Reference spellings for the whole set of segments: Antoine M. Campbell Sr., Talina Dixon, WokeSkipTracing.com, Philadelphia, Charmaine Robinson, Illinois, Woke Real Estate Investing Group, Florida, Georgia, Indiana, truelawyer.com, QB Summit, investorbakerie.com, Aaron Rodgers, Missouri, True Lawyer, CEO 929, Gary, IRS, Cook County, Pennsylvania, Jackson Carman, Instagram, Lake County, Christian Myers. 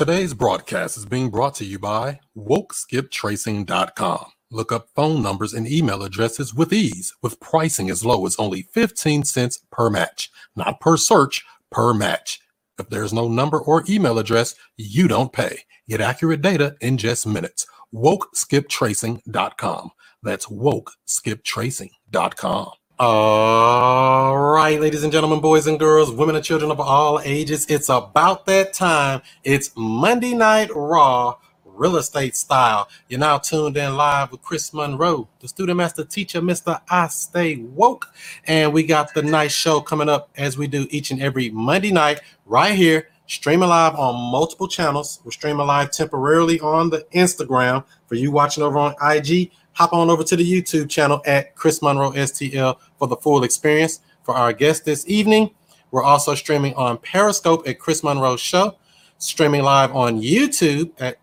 Today's broadcast is being brought to you by WokeSkipTracing.com. Look up phone numbers and email addresses with ease, with pricing as low as only 15 cents per match, not per search, per match. If there's no number or email address, you don't pay. Get accurate data in just minutes. WokeSkipTracing.com. That's WokeSkipTracing.com. All right, ladies and gentlemen, boys and girls, women and children of all ages, it's about that time. It's Monday Night Raw, real estate style. You're now tuned in live with Chris Monroe, the student master teacher, Mr. I Stay Woke. And we got the nice show coming up as we do each and every Monday night right here, streaming live on multiple channels. We're streaming live temporarily on the Instagram. For you watching over on IG, hop on over to the YouTube channel at Chris Monroe STL for the full experience. For our guest this evening, we're also streaming on Periscope at Chris Monroe Show, streaming live on YouTube at,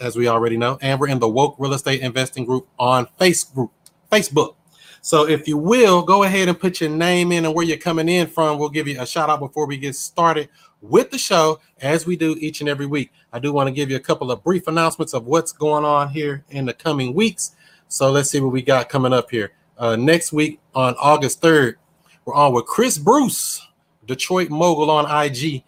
as we already know, and we're in the Woke Real Estate Investing Group on Facebook. So if you will, go ahead and put your name in and where you're coming in from. We'll give you a shout out before we get started with the show, as we do each and every week. I do want to give you a couple of brief announcements of what's going on here in the coming weeks. So let's see what we got coming up here. Next week on August 3rd, we're on with Chris Bruce, Detroit mogul on IG,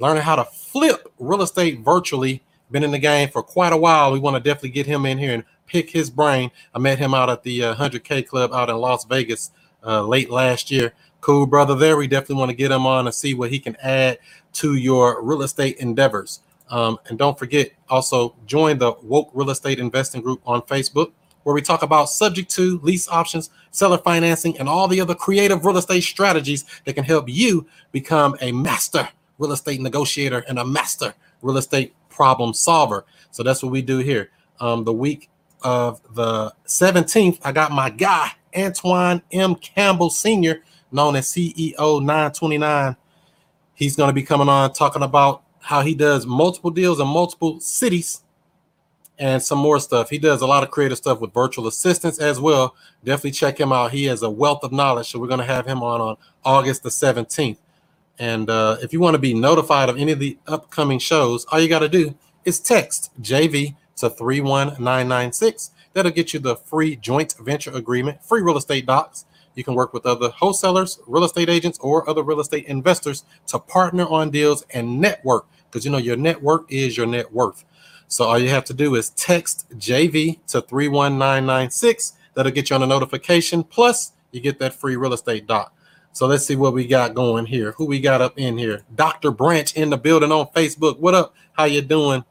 learning how to flip real estate virtually. Been in the game for quite a while. We want to definitely get him in here and pick his brain. I met him out at the 100K Club out in Las Vegas late last year. Cool brother there. We definitely want to get him on and see what he can add to your real estate endeavors. And don't forget, also join the Woke Real Estate Investing Group on Facebook, where we talk about subject to, lease options, seller financing, and all the other creative real estate strategies that can help you become a master real estate negotiator and a master real estate problem solver. So that's what we do here. The week of the 17th, I got my guy, Antoine M. Campbell Sr., known as CEO 929. He's going to be coming on talking about how he does multiple deals in multiple cities and some more stuff. He does a lot of creative stuff with virtual assistants as well. Definitely check him out. He has a wealth of knowledge. So we're going to have him on August the 17th. And if you want to be notified of any of the upcoming shows, all you got to do is text JV to 31996. That'll get you the free joint venture agreement, free real estate docs. You can work with other wholesalers, real estate agents, or other real estate investors to partner on deals and network, because, you know, your network is your net worth. So all you have to do is text JV to 31996. That'll get you on a notification. Plus, you get that free real estate doc. So let's see what we got going here. Who we got up in here? Dr. Branch in the building on Facebook. What up? How you doing?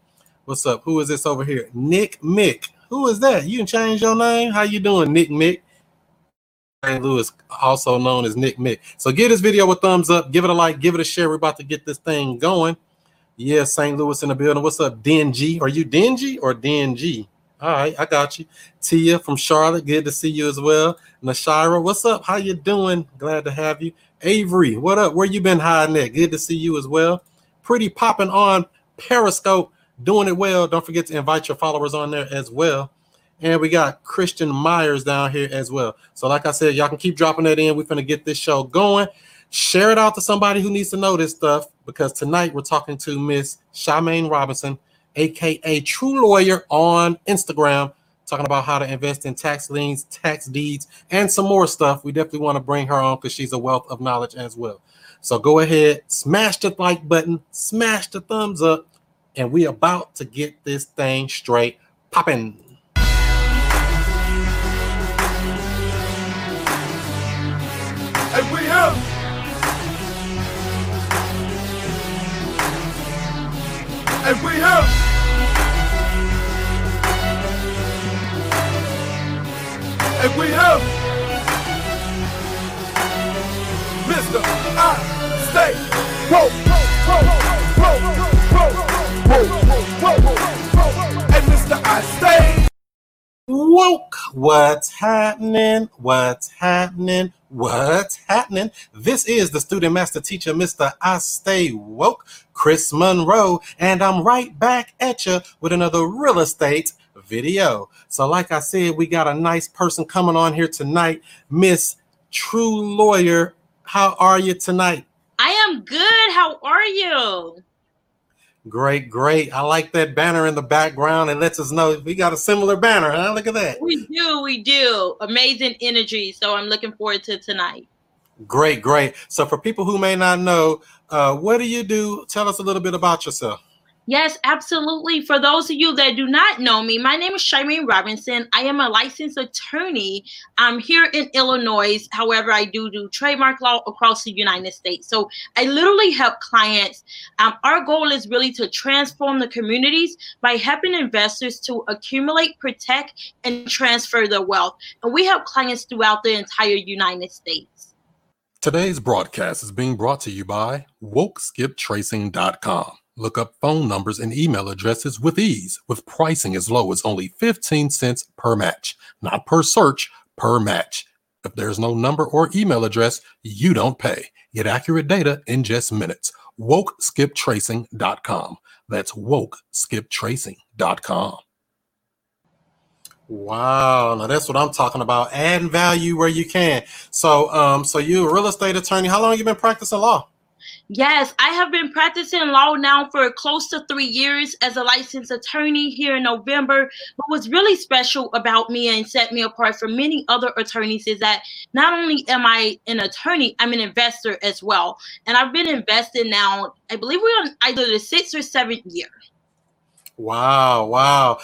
What's up? Who is this over here? Nick Mick. Who is that? You can change your name. How you doing, Nick Mick? St. Louis, also known as Nick Mick. So give this video a thumbs up. Give it a like. Give it a share. We're about to get this thing going. Yeah, St. Louis in the building. What's up, Denji? Are you Denji or DNG? All right, I got you. Tia from Charlotte, good to see you as well. Nashira, what's up? How you doing? Glad to have you. Avery, what up? Where you been hiding at? Good to see you as well. Pretty popping on Periscope, doing it well. Don't forget to invite your followers on there as well. And we got Christian Myers down here as well. So like I said, y'all can keep dropping that in. We're going to get this show going. Share it out to somebody who needs to know this stuff, because tonight we're talking to Miss Charmaine Robinson, a.k.a. True Lawyer on Instagram, talking about how to invest in tax liens, tax deeds, and some more stuff. We definitely want to bring her on because she's a wealth of knowledge as well. So go ahead, smash the like button, smash the thumbs up, and we're about to get this thing straight popping. And we have... And we have. And we have. Mr. I Stay Woke. And Mr. I Stay Woke. What's happening? What's happening? What's happening? This is the student master teacher, Mr. I Stay Woke, Chris Monroe, and I'm right back at you with another real estate video. So like I said, we got a nice person coming on here tonight, Miss True Lawyer. How are you tonight? I am good. How are you? Great, great. I like that banner in the background. It lets us know we got a similar banner, huh? Look at that. We do, we do. Amazing energy. So I'm looking forward to tonight. Great, great. So for people who may not know, what do you do? Tell us a little bit about yourself. Yes, absolutely. For those of you that do not know me, my name is Charmaine Robinson. I am a licensed attorney. I'm here in Illinois. However, I do trademark law across the United States. So I literally help clients. Our goal is really to transform the communities by helping investors to accumulate, protect, and transfer their wealth. And we help clients throughout the entire United States. Today's broadcast is being brought to you by WokeSkipTracing.com. Look up phone numbers and email addresses with ease, with pricing as low as only 15 cents per match, not per search, per match. If there's no number or email address, you don't pay. Get accurate data in just minutes. WokeSkipTracing.com. That's WokeSkipTracing.com. Wow. Now that's what I'm talking about. Adding value where you can. So you're a real estate attorney. How long have you been practicing law? Yes, I have been practicing law now for close to 3 years as a licensed attorney here in November. But what's really special about me and set me apart from many other attorneys is that not only am I an attorney, I'm an investor as well. And I've been investing now, I believe we're on either the 6th or 7th year. Wow, wow.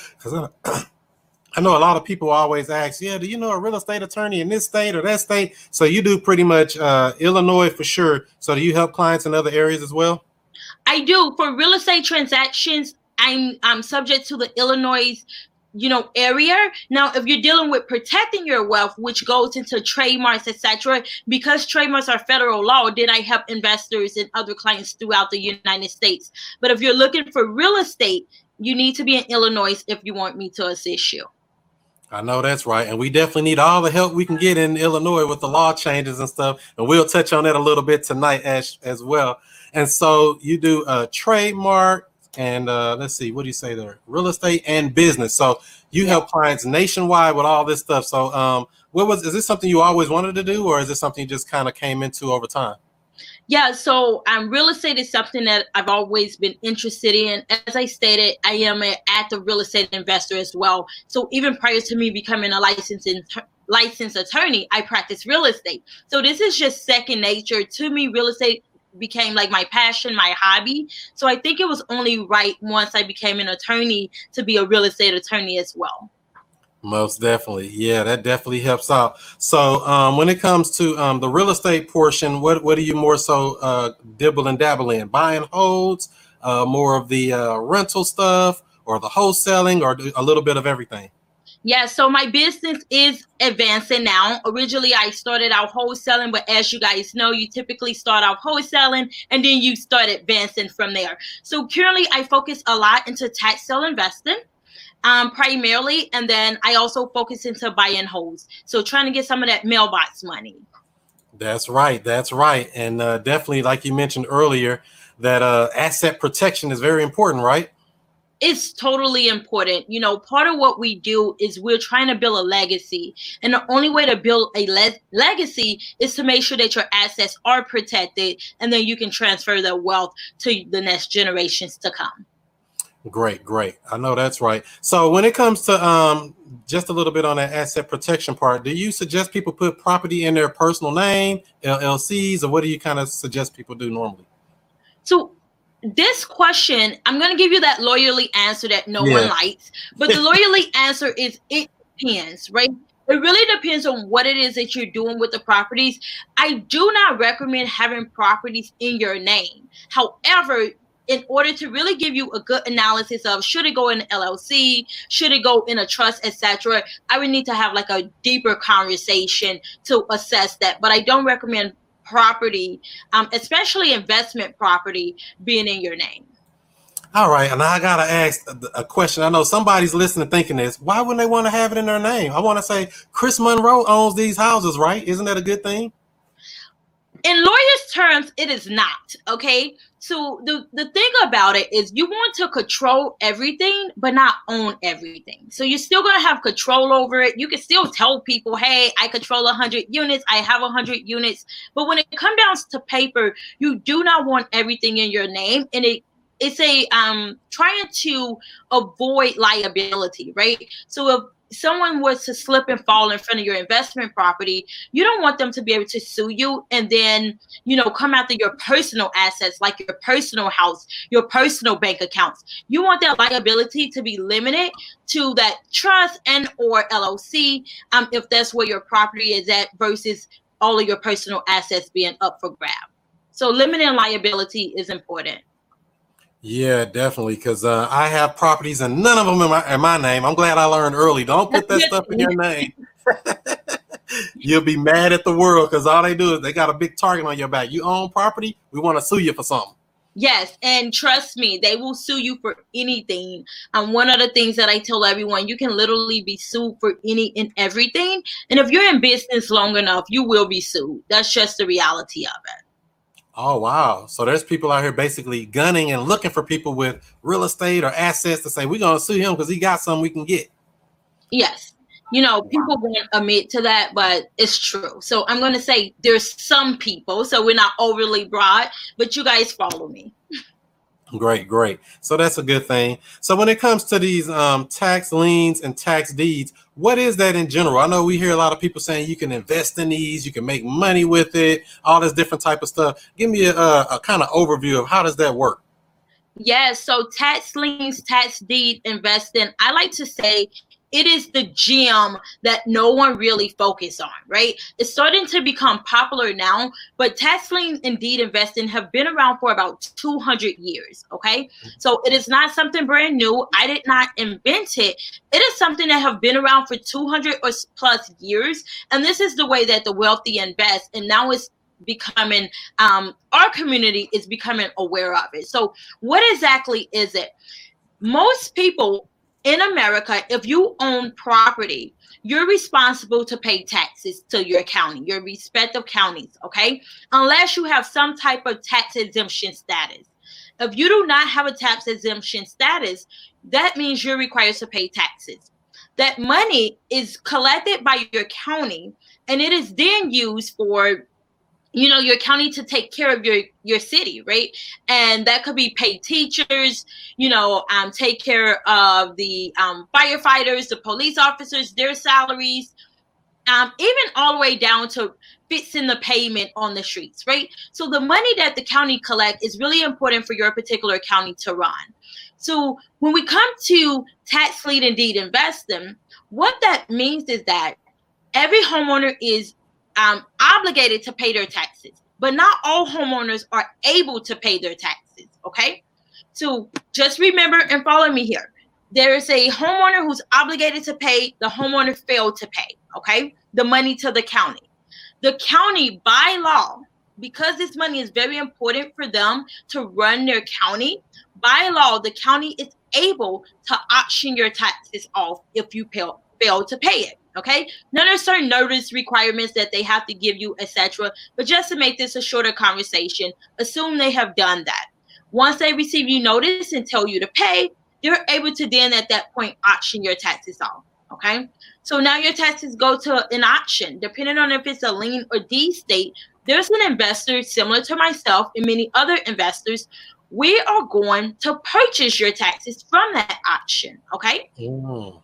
I know a lot of people always ask, yeah, do you know a real estate attorney in this state or that state? So you do pretty much Illinois for sure. So do you help clients in other areas as well? I do. For real estate transactions, I'm subject to the Illinois area. Now, if you're dealing with protecting your wealth, which goes into trademarks, etc., because trademarks are federal law, then I help investors and other clients throughout the United States. But if you're looking for real estate, you need to be in Illinois if you want me to assist you. I know that's right. And we definitely need all the help we can get in Illinois with the law changes and stuff. And we'll touch on that a little bit tonight as well. And so you do a trademark and let's see, what do you say there? Real estate and business. So you help clients nationwide with all this stuff. So is this something you always wanted to do, or is this something you just kind of came into over time? Yeah, so real estate is something that I've always been interested in. As I stated, I am an active real estate investor as well. So even prior to me becoming a licensed attorney, I practiced real estate. So this is just second nature to me. Real estate became like my passion, my hobby. So I think it was only right once I became an attorney to be a real estate attorney as well. Most definitely. Yeah, that definitely helps out. So when it comes to the real estate portion, what do you more so dibble and dabble in? Buy and holds, more of the rental stuff or the wholesaling, or a little bit of everything? Yeah, so my business is advancing now. Originally, I started out wholesaling, but as you guys know, you typically start out wholesaling and then you start advancing from there. So currently, I focus a lot into tax sale investing. Primarily, and then I also focus into buy and holds. So trying to get some of that mailbox money. That's right. That's right. And definitely, like you mentioned earlier, that asset protection is very important, right? It's totally important. Part of what we do is we're trying to build a legacy. And the only way to build a legacy is to make sure that your assets are protected, and then you can transfer that wealth to the next generations to come. Great, great. I know that's right. So when it comes to just a little bit on that asset protection part, do you suggest people put property in their personal name, LLCs, or what do you kind of suggest people do normally? So this question, I'm going to give you that lawyerly answer that no one likes, but the lawyerly answer is it depends, right? It really depends on what it is that you're doing with the properties. I do not recommend having properties in your name. However, in order to really give you a good analysis of should it go in an LLC, should it go in a trust, etc., I would need to have like a deeper conversation to assess that. But I don't recommend property, especially investment property, being in your name. All right. And I got to ask a question. I know somebody's listening thinking this. Why wouldn't they want to have it in their name? I want to say Chris Monroe owns these houses, right? Isn't that a good thing? In lawyers' terms, it is not, okay? So the thing about it is you want to control everything, but not own everything. So you're still going to have control over it. You can still tell people, hey, I control 100 units. I have 100 units. But when it comes down to paper, you do not want everything in your name, and it it's a trying to avoid liability, right? So if someone was to slip and fall in front of your investment property, you don't want them to be able to sue you and then, you know, come after your personal assets, like your personal house, your personal bank accounts. You want that liability to be limited to that trust and or LLC, if that's where your property is at, versus all of your personal assets being up for grab. So limiting liability is important. Yeah, definitely, because I have properties and none of them in my name. I'm glad I learned early. Don't put that stuff in your name. You'll be mad at the world, because all they do is they got a big target on your back. You own property, we want to sue you for something. Yes, and trust me, they will sue you for anything. And one of the things that I tell everyone, you can literally be sued for any and everything. And if you're in business long enough, you will be sued. That's just the reality of it. Oh, wow. So there's people out here basically gunning and looking for people with real estate or assets to say, we're going to sue him because he got something we can get. Yes. You know, people won't admit to that, but it's true. So I'm going to say there's some people, so we're not overly broad, but you guys follow me. Great, great. So that's a good thing. So when it comes to these tax liens and tax deeds, what is that in general? I know we hear a lot of people saying you can invest in these, you can make money with it, all this different type of stuff. Give me a kind of overview of how does that work? Yes. So tax liens, tax deed, investing, I like to say it is the gem that no one really focuses on, right? It's starting to become popular now, but tax liens and deed investing have been around for about 200 years, okay? So it is not something brand new. I did not invent it. It is something that have been around for 200 or plus years, and this is the way that the wealthy invest, and now it's becoming, our community is becoming aware of it. So what exactly is it? Most people in America, if you own property, you're responsible to pay taxes to your county, your respective counties, okay? Unless you have some type of tax exemption status. If you do not have a tax exemption status, that means you're required to pay taxes. That money is collected by your county, and it is then used for, you know, your county to take care of your city, right? And that could be pay teachers, you know, take care of the firefighters, the police officers, their salaries, even all the way down to fixing the pavement on the streets, right? So the money that the county collects is really important for your particular county to run. So when we come to tax lien and deed investing, what that means is that every homeowner is obligated to pay their taxes, but not all homeowners are able to pay their taxes, okay? So just remember and follow me here. There is a homeowner who's obligated to pay. The homeowner failed to pay, okay, the money to the county. The county, by law, because this money is very important for them to run their county, by law, the county is able to auction your taxes off if you fail to pay it. Okay, now there's certain notice requirements that they have to give you, etc. But just to make this a shorter conversation, assume they have done that. Once they receive you notice and tell you to pay, they're able to then at that point auction your taxes off. Okay, so now your taxes go to an auction. Depending on if it's a lien or deed state, there's an investor similar to myself and many other investors. We are going to purchase your taxes from that auction. Okay. Mm.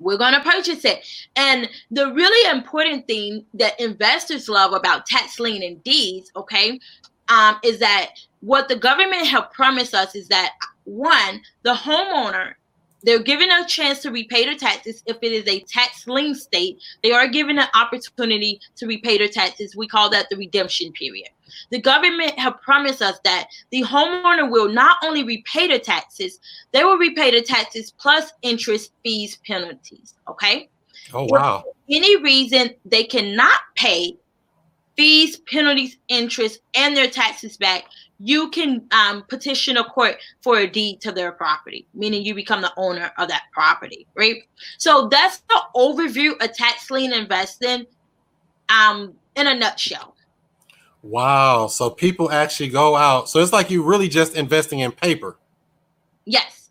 We're going to purchase it. And the really important thing that investors love about tax lien and deeds, okay, is that what the government have promised us is that, one, the homeowner, they're given a chance to repay their taxes. If it is a tax lien state, they are given an opportunity to repay their taxes. We call that the redemption period. The government have promised us that the homeowner will not only repay the taxes, they will repay the taxes plus interest, fees, penalties, okay? Oh, wow. For any reason they cannot pay fees, penalties, interest, and their taxes back, you can petition a court for a deed to their property, meaning you become the owner of that property, right? So that's the overview of tax lien investing in a nutshell. Wow. So people actually go out. So it's like you really just investing in paper. Yes.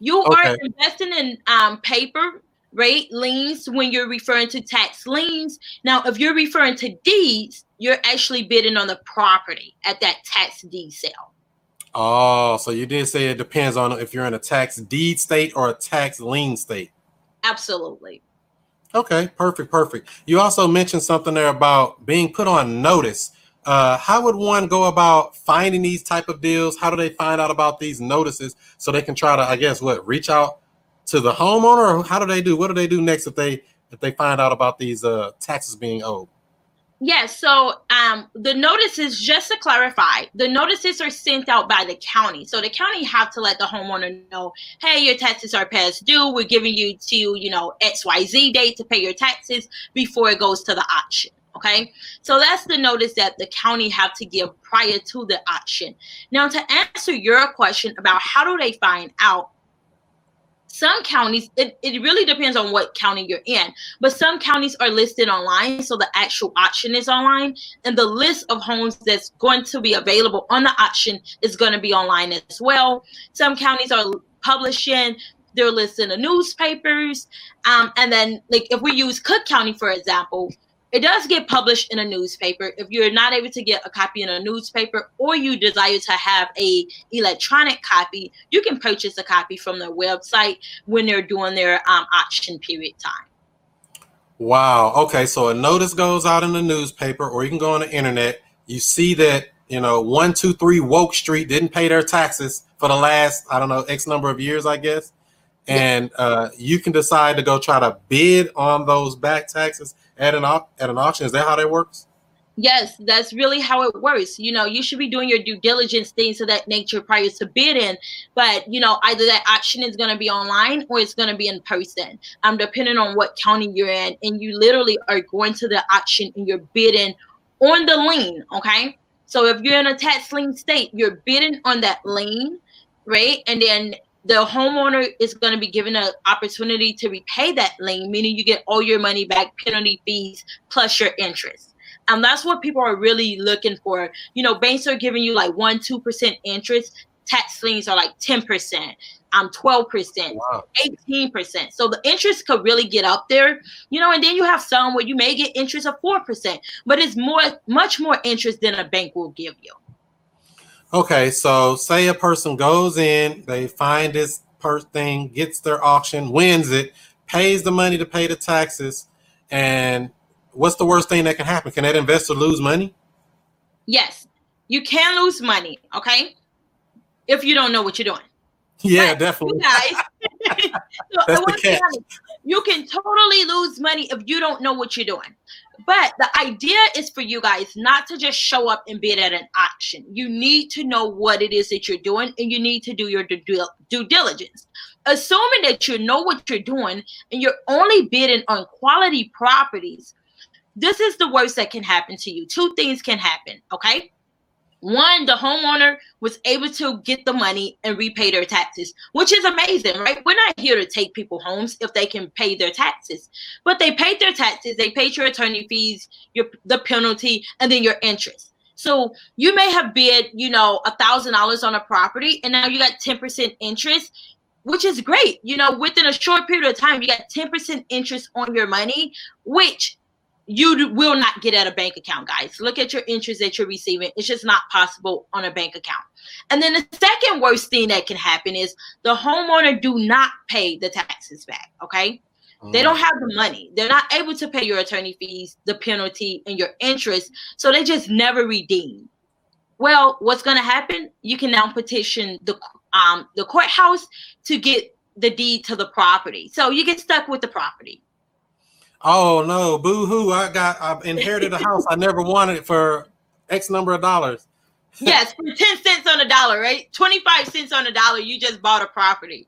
You are investing in paper, right? Liens when you're referring to tax liens. Now, if you're referring to deeds, you're actually bidding on the property at that tax deed sale. Oh, so you did say it depends on if you're in a tax deed state or a tax lien state. Absolutely. Okay, perfect, perfect. You also mentioned something there about being put on notice. How would one go about finding these type of deals? How do they find out about these notices so they can try to, I guess, what, reach out to the homeowner? Or how do they do? What do they do next if they find out about these taxes being owed? Yes. Yeah, so the notices, just to clarify, the notices are sent out by the county. So the county have to let the homeowner know, hey, your taxes are past due. We're giving you to, you know, XYZ date to pay your taxes before it goes to the auction. OK, so that's the notice that the county have to give prior to the auction. Now, to answer your question about how do they find out, some counties, it really depends on what county you're in, but some counties are listed online. So the actual auction is online, and the list of homes that's going to be available on the auction is going to be online as well. Some counties are publishing their lists in the newspapers. And then, like, if we use Cook County, for example, it does get published in a newspaper. If you're not able to get a copy in a newspaper, or you desire to have a electronic copy, you can purchase a copy from their website when they're doing their auction period time. Wow. Okay. So a notice goes out in the newspaper, or you can go on the internet. You see that, you know, 123 Woke Street didn't pay their taxes for the last, I don't know, X number of years, I guess. And you can decide to go try to bid on those back taxes at an auction. Is that how that works? Yes, that's really how it works. You know, you should be doing your due diligence, things of that nature prior to bidding. But, you know, either that auction is going to be online or it's going to be in person, depending on what county you're in. And you literally are going to the auction and you're bidding on the lien, okay? So if you're in a tax lien state, you're bidding on that lien, right? And then the homeowner is going to be given an opportunity to repay that lien, meaning you get all your money back, penalty fees, plus your interest. And that's what people are really looking for. You know, banks are giving you like 1%, 2% interest. Tax liens are like 10%, 12%, wow, 18%. So the interest could really get up there, you know, and then you have some where you may get interest of 4%, but it's much more interest than a bank will give you. Okay, so say a person goes in, they find this thing, gets their auction, wins it, pays the money to pay the taxes, and what's the worst thing that can happen? Can that investor lose money? Yes, you can lose money, okay, if you don't know what you're doing. Yeah, but definitely. You guys, so that's the catch. You can totally lose money if you don't know what you're doing. But the idea is for you guys not to just show up and bid at an auction. You need to know what it is that you're doing, and you need to do your due diligence. Assuming that you know what you're doing and you're only bidding on quality properties, this is the worst that can happen to you. Two things can happen, okay? One, the homeowner was able to get the money and repay their taxes, which is amazing, right? We're not here to take people homes if they can pay their taxes. But they paid their taxes, they paid your attorney fees, the penalty, and then your interest. So you may have bid, you know, $1,000 on a property, and now you got 10% interest, which is great. You know, within a short period of time, you got 10% interest on your money, which you will not get at a bank account, guys. Look at your interest that you're receiving. It's just not possible on a bank account. And then the second worst thing that can happen is the homeowner do not pay the taxes back, okay? Mm. They don't have the money. They're not able to pay your attorney fees, the penalty, and your interest, so they just never redeem. Well, what's going to happen? You can now petition the courthouse to get the deed to the property. So you get stuck with the property. Oh no, boo hoo, I've inherited a house I never wanted for X number of dollars. Yes, for 10 cents on a dollar, right? 25 cents on a dollar, you just bought a property.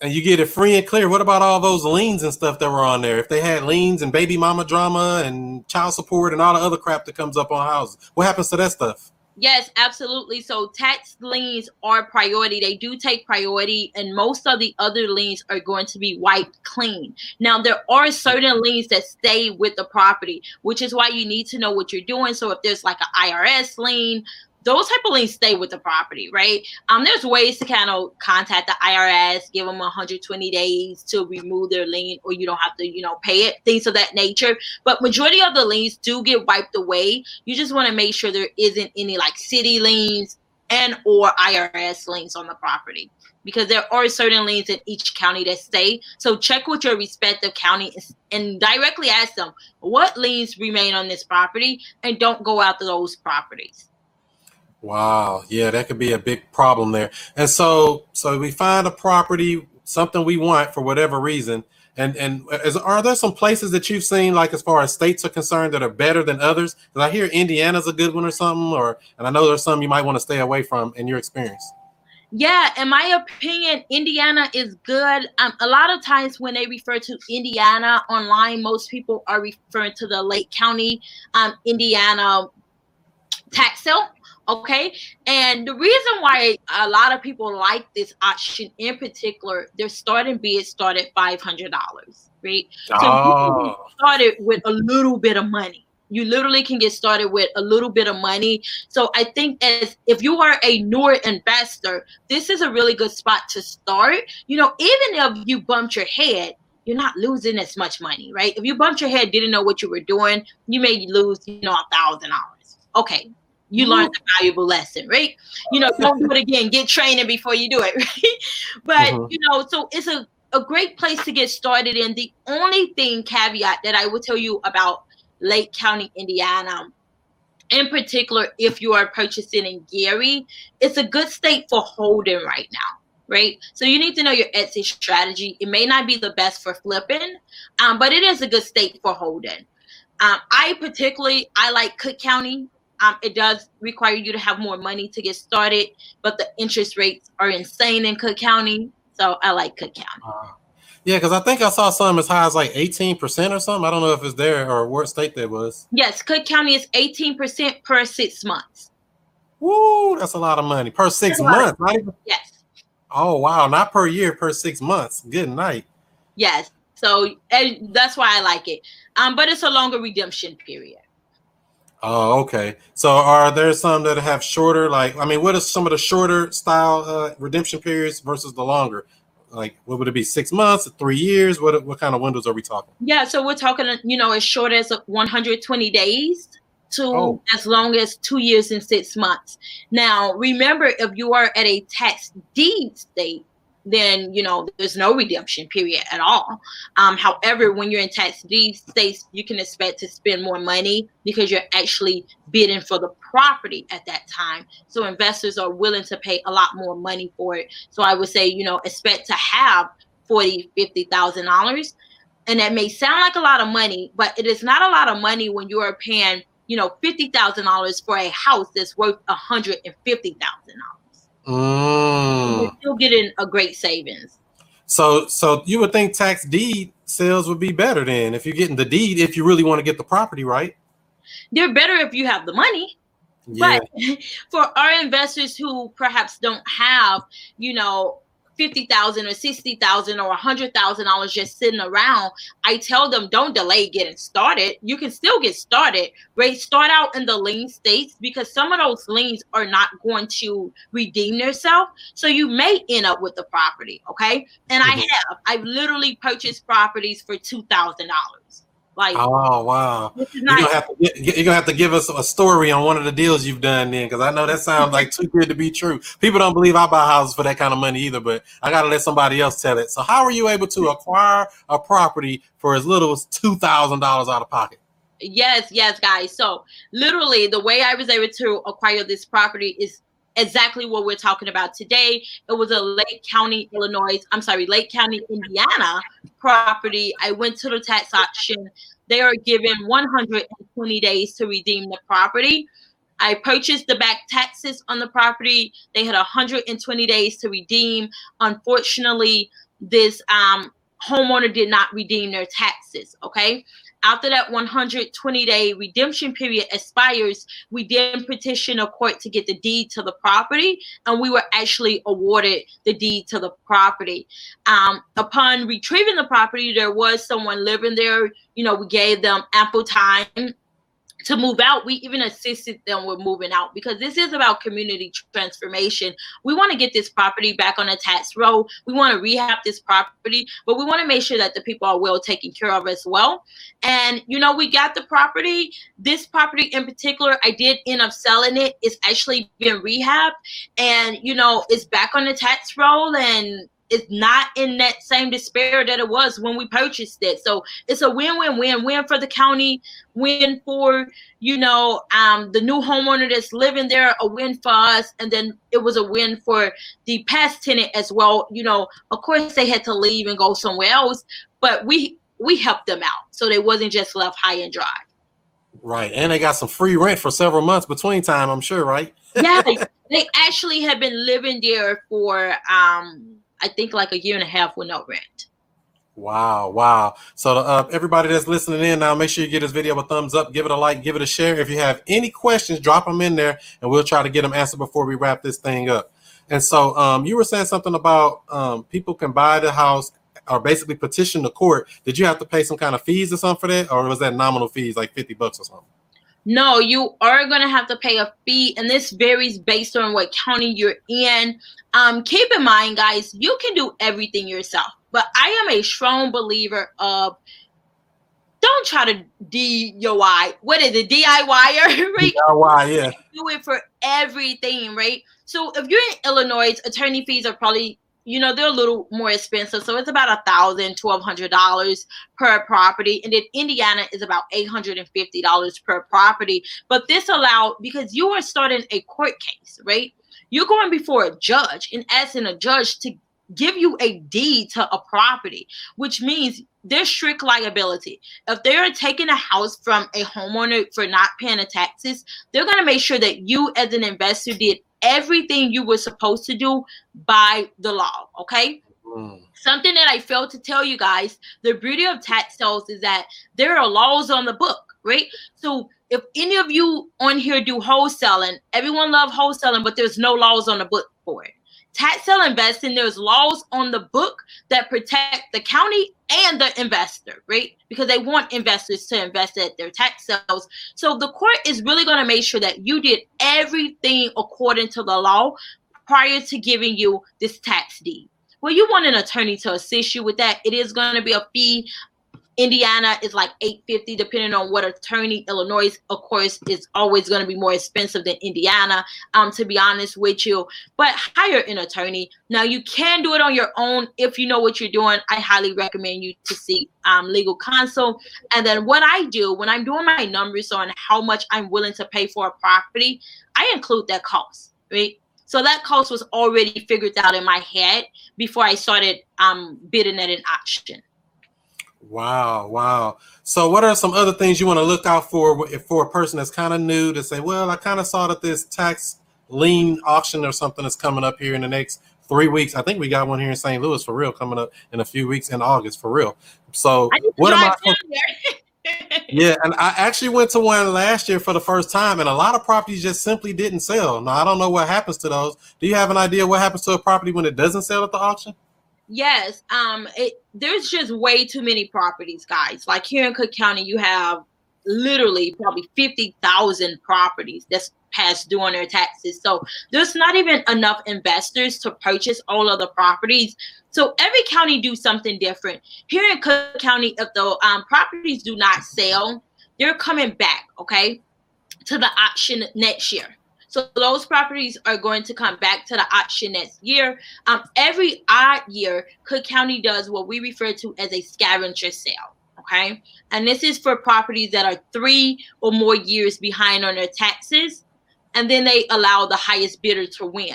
And you get it free and clear. What about all those liens and stuff that were on there? If they had liens and baby mama drama and child support and all the other crap that comes up on houses, what happens to that stuff? Yes, absolutely. So tax liens are priority. They do take priority, and most of the other liens are going to be wiped clean. Now, there are certain liens that stay with the property, which is why you need to know what you're doing. So if there's like an IRS lien, those type of liens stay with the property, right? There's ways to kind of contact the IRS, give them 120 days to remove their lien, or you don't have to, you know, pay it, things of that nature. But majority of the liens do get wiped away. You just want to make sure there isn't any like city liens, and or IRS liens on the property, because there are certain liens in each county that stay. So check with your respective county and directly ask them what liens remain on this property, and don't go after those properties. Wow. Yeah, that could be a big problem there. And so we find a property, something we want for whatever reason. And are there some places that you've seen, like as far as states are concerned, that are better than others? Because I hear Indiana's a good one or something, and I know there's some you might want to stay away from in your experience. Yeah, in my opinion, Indiana is good. A lot of times when they refer to Indiana online, most people are referring to the Lake County, Indiana tax sale. Okay, and the reason why a lot of people like this option in particular, their starting bid started $500, right? Oh. So you can get started with a little bit of money. You literally can get started with a little bit of money. So I think as if you are a newer investor, this is a really good spot to start. You know, even if you bumped your head, you're not losing as much money, right? If you bumped your head, didn't know what you were doing, you may lose, $1,000. Okay. You learned a valuable lesson, right? You know, don't do it again. Get training before you do it, right? But, so it's a great place to get started. And the only caveat that I will tell you about Lake County, Indiana, in particular, if you are purchasing in Gary, it's a good state for holding right now, right? So you need to know your exit strategy. It may not be the best for flipping, but it is a good state for holding. I particularly like Cook County. It does require you to have more money to get started, but the interest rates are insane in Cook County. So I like Cook County. Yeah, because I think I saw some as high as like 18% or something. I don't know if it's there or what state that was. Yes, Cook County is 18% per 6 months. Woo, that's a lot of money. Per 6 months, right? Yes. Oh, wow. Not per year, per 6 months. Good night. Yes. So that's why I like it. But it's a longer redemption period. Oh, okay. So are there some that have shorter, what is some of the shorter style redemption periods versus the longer? Like, what would it be, 6 months, 3 years? What kind of windows are we talking? Yeah, so we're talking, as short as 120 days to as long as 2 years and 6 months. Now, remember, if you are at a tax deed state, then, there's no redemption period at all. However, when you're in tax deed states, you can expect to spend more money because you're actually bidding for the property at that time. So investors are willing to pay a lot more money for it. So I would say, expect to have $40,000, $50,000. And that may sound like a lot of money, but it is not a lot of money when you are paying, $50,000 for a house that's worth $150,000. You're still getting a great savings. So you would think tax deed sales would be better then if you're getting the deed, if you really want to get the property, right? They're better if you have the money. Yeah. But for our investors who perhaps don't have, $50,000 or $60,000 or $100,000 just sitting around, I tell them don't delay getting started. You can still get started, right? Start out in the lien states because some of those liens are not going to redeem themselves. So you may end up with the property, okay? And I've literally purchased properties for $2,000. Like, oh, wow. You're going to have to give us a story on one of the deals you've done then, because I know that sounds like too good to be true. People don't believe I buy houses for that kind of money either, but I got to let somebody else tell it. So how are you able to acquire a property for as little as $2,000 out of pocket? Yes, guys. So literally the way I was able to acquire this property is exactly what we're talking about today. It was a Lake County, Indiana property. I went to the tax auction. They are given 120 days to redeem the property. I purchased the back taxes on the property. They had 120 days to redeem. Unfortunately, this homeowner did not redeem their taxes, okay? After that 120-day redemption period expires, we then petition a court to get the deed to the property, and we were actually awarded the deed to the property. Upon retrieving the property, there was someone living there. We gave them ample time to move out. We even assisted them with moving out because this is about community transformation. We want to get this property back on a tax roll. We want to rehab this property, but we want to make sure that the people are well taken care of as well. And, you know, we got the property. This property in particular, I did end up selling it. It's actually been rehabbed and, you know, it's back on the tax roll and it's not in that same despair that it was when we purchased it. So it's a win-win-win-win for the county, win for, you know, the new homeowner that's living there, a win for us. And then it was a win for the past tenant as well. You know, of course they had to leave and go somewhere else, but we helped them out. So they wasn't just left high and dry. Right. And they got some free rent for several months between time, I'm sure, right? Yeah. They actually had been living there for, I think like a year and a half with no rent. Wow. Wow. So everybody that's listening in now, make sure you give this video a thumbs up, give it a like, give it a share. If you have any questions, drop them in there and we'll try to get them answered before we wrap this thing up. And so you were saying something about people can buy the house or basically petition the court. Did you have to pay some kind of fees or something for that? Or was that nominal fees like $50 or something? No, you are going to have to pay a fee, and this varies based on what county you're in. Keep in mind, guys, you can do everything yourself, but I am a strong believer of don't try to DIY. What is it? DIYer, right? DIY, yeah. Do it for everything, right? So if you're in Illinois, attorney fees are probably, you know, they're a little more expensive. So it's about $1,000, $1,200 per property. And then Indiana is about $850 per property. But this allowed, because you are starting a court case, right? You're going before a judge and asking a judge to give you a deed to a property, which means there's strict liability. If they're taking a house from a homeowner for not paying the taxes, they're going to make sure that you as an investor did everything you were supposed to do by the law, okay? Something that I failed to tell you guys, the beauty of tax sales is that there are laws on the book, right? So if any of you on here do wholesaling, everyone loves wholesaling, but there's no laws on the book for it. Tax sale investing, there's laws on the book that protect the county and the investor, right? Because they want investors to invest at their tax sales. So the court is really going to make sure that you did everything according to the law prior to giving you this tax deed. Well, you want an attorney to assist you with that. It is going to be a fee. Indiana is like $850, depending on what attorney. Illinois, of course, is always going to be more expensive than Indiana, to be honest with you. But hire an attorney. Now, you can do it on your own if you know what you're doing. I highly recommend you to seek legal counsel. And then what I do when I'm doing my numbers on how much I'm willing to pay for a property, I include that cost, right? So that cost was already figured out in my head before I started bidding at an auction. Wow. Wow. So what are some other things you want to look out for a person that's kind of new to say, well, I kind of saw that this tax lien auction or something is coming up here in the next 3 weeks. I think we got one here in St. Louis for real coming up in a few weeks in August for real. So what am I? Yeah. And I actually went to one last year for the first time and a lot of properties just simply didn't sell. Now, I don't know what happens to those. Do you have an idea what happens to a property when it doesn't sell at the auction? Yes. There's just way too many properties, guys. Like here in Cook County, you have literally probably 50,000 properties that's past due on their taxes. So there's not even enough investors to purchase all of the properties. So every county do something different. Here in Cook County, if the properties do not sell, they're coming back, okay, to the auction next year. So those properties are going to come back to the auction next year. Every odd year, Cook County does what we refer to as a scavenger sale, okay? And this is for properties that are 3 or more years behind on their taxes, and then they allow the highest bidder to win.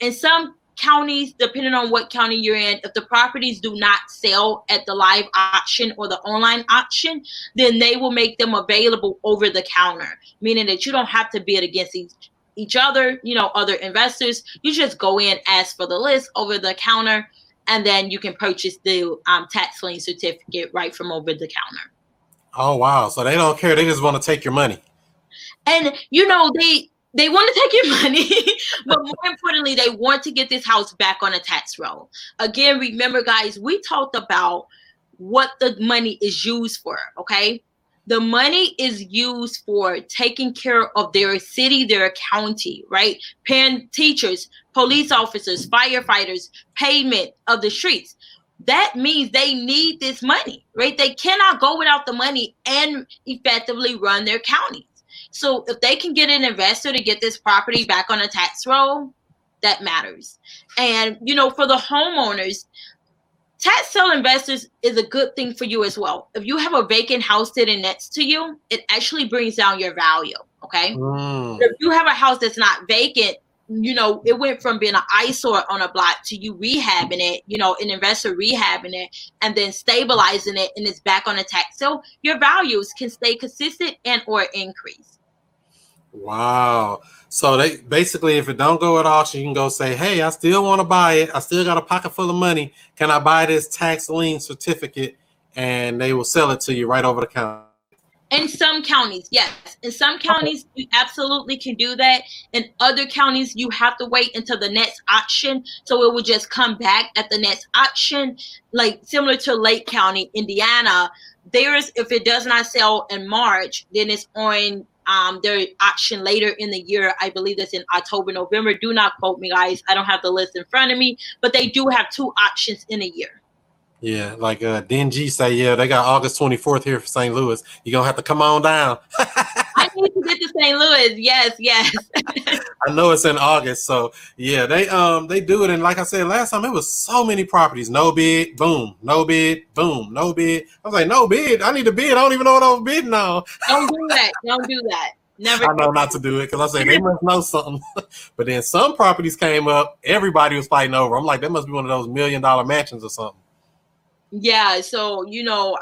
And some counties, depending on what county you're in, if the properties do not sell at the live auction or the online auction, then they will make them available over the counter, meaning that you don't have to bid against each other, you know, other investors. You just go in, ask for the list over the counter, and then you can purchase the tax lien certificate right from over the counter. Oh, wow. So they don't care. They just want to take your money. And, you know, they want to take your money, but more importantly, they want to get this house back on a tax roll. Again, remember, guys, we talked about what the money is used for, okay? The money is used for taking care of their city, their county, right? Paying teachers, police officers, firefighters, pavement of the streets. That means they need this money, right? They cannot go without the money and effectively run their counties. So if they can get an investor to get this property back on a tax roll, that matters. And, you know, for the homeowners, tax sale investors is a good thing for you as well. If you have a vacant house sitting next to you, it actually brings down your value, okay? Mm. If you have a house that's not vacant, you know, it went from being an eyesore on a block to you rehabbing it, you know, an investor rehabbing it and then stabilizing it and it's back on a tax sale. Your values can stay consistent and or increase. Wow. So they basically, if it don't go at auction, you can go say, hey, I still want to buy it. I still got a pocket full of money. Can I buy this tax lien certificate? And they will sell it to you right over the counter. In some counties, yes. In some counties, you absolutely can do that. In other counties, you have to wait until the next auction. So it will just come back at the next auction, like similar to Lake County, Indiana. There's, if it does not sell in March, then it's on their auction later in the year. I believe that's in October, November. Do not quote me, guys. I don't have the list in front of me, but they do have two auctions in a year. Yeah, like Denji say, yeah, they got August 24th here for St. Louis. You're going to have to come on down. I need to get to St. Louis. Yes, yes. I know it's in August. So, yeah, they do it. And like I said, last time it was so many properties. No bid, boom. No bid, boom. No bid. I was like, no bid. I need to bid. I don't even know what I'm bidding on. Don't do that. Don't do that. Never. I know not to do it because I say they must know something. But then some properties came up. Everybody was fighting over. I'm like, that must be one of those $1 million mansions or something. Yeah, so you know,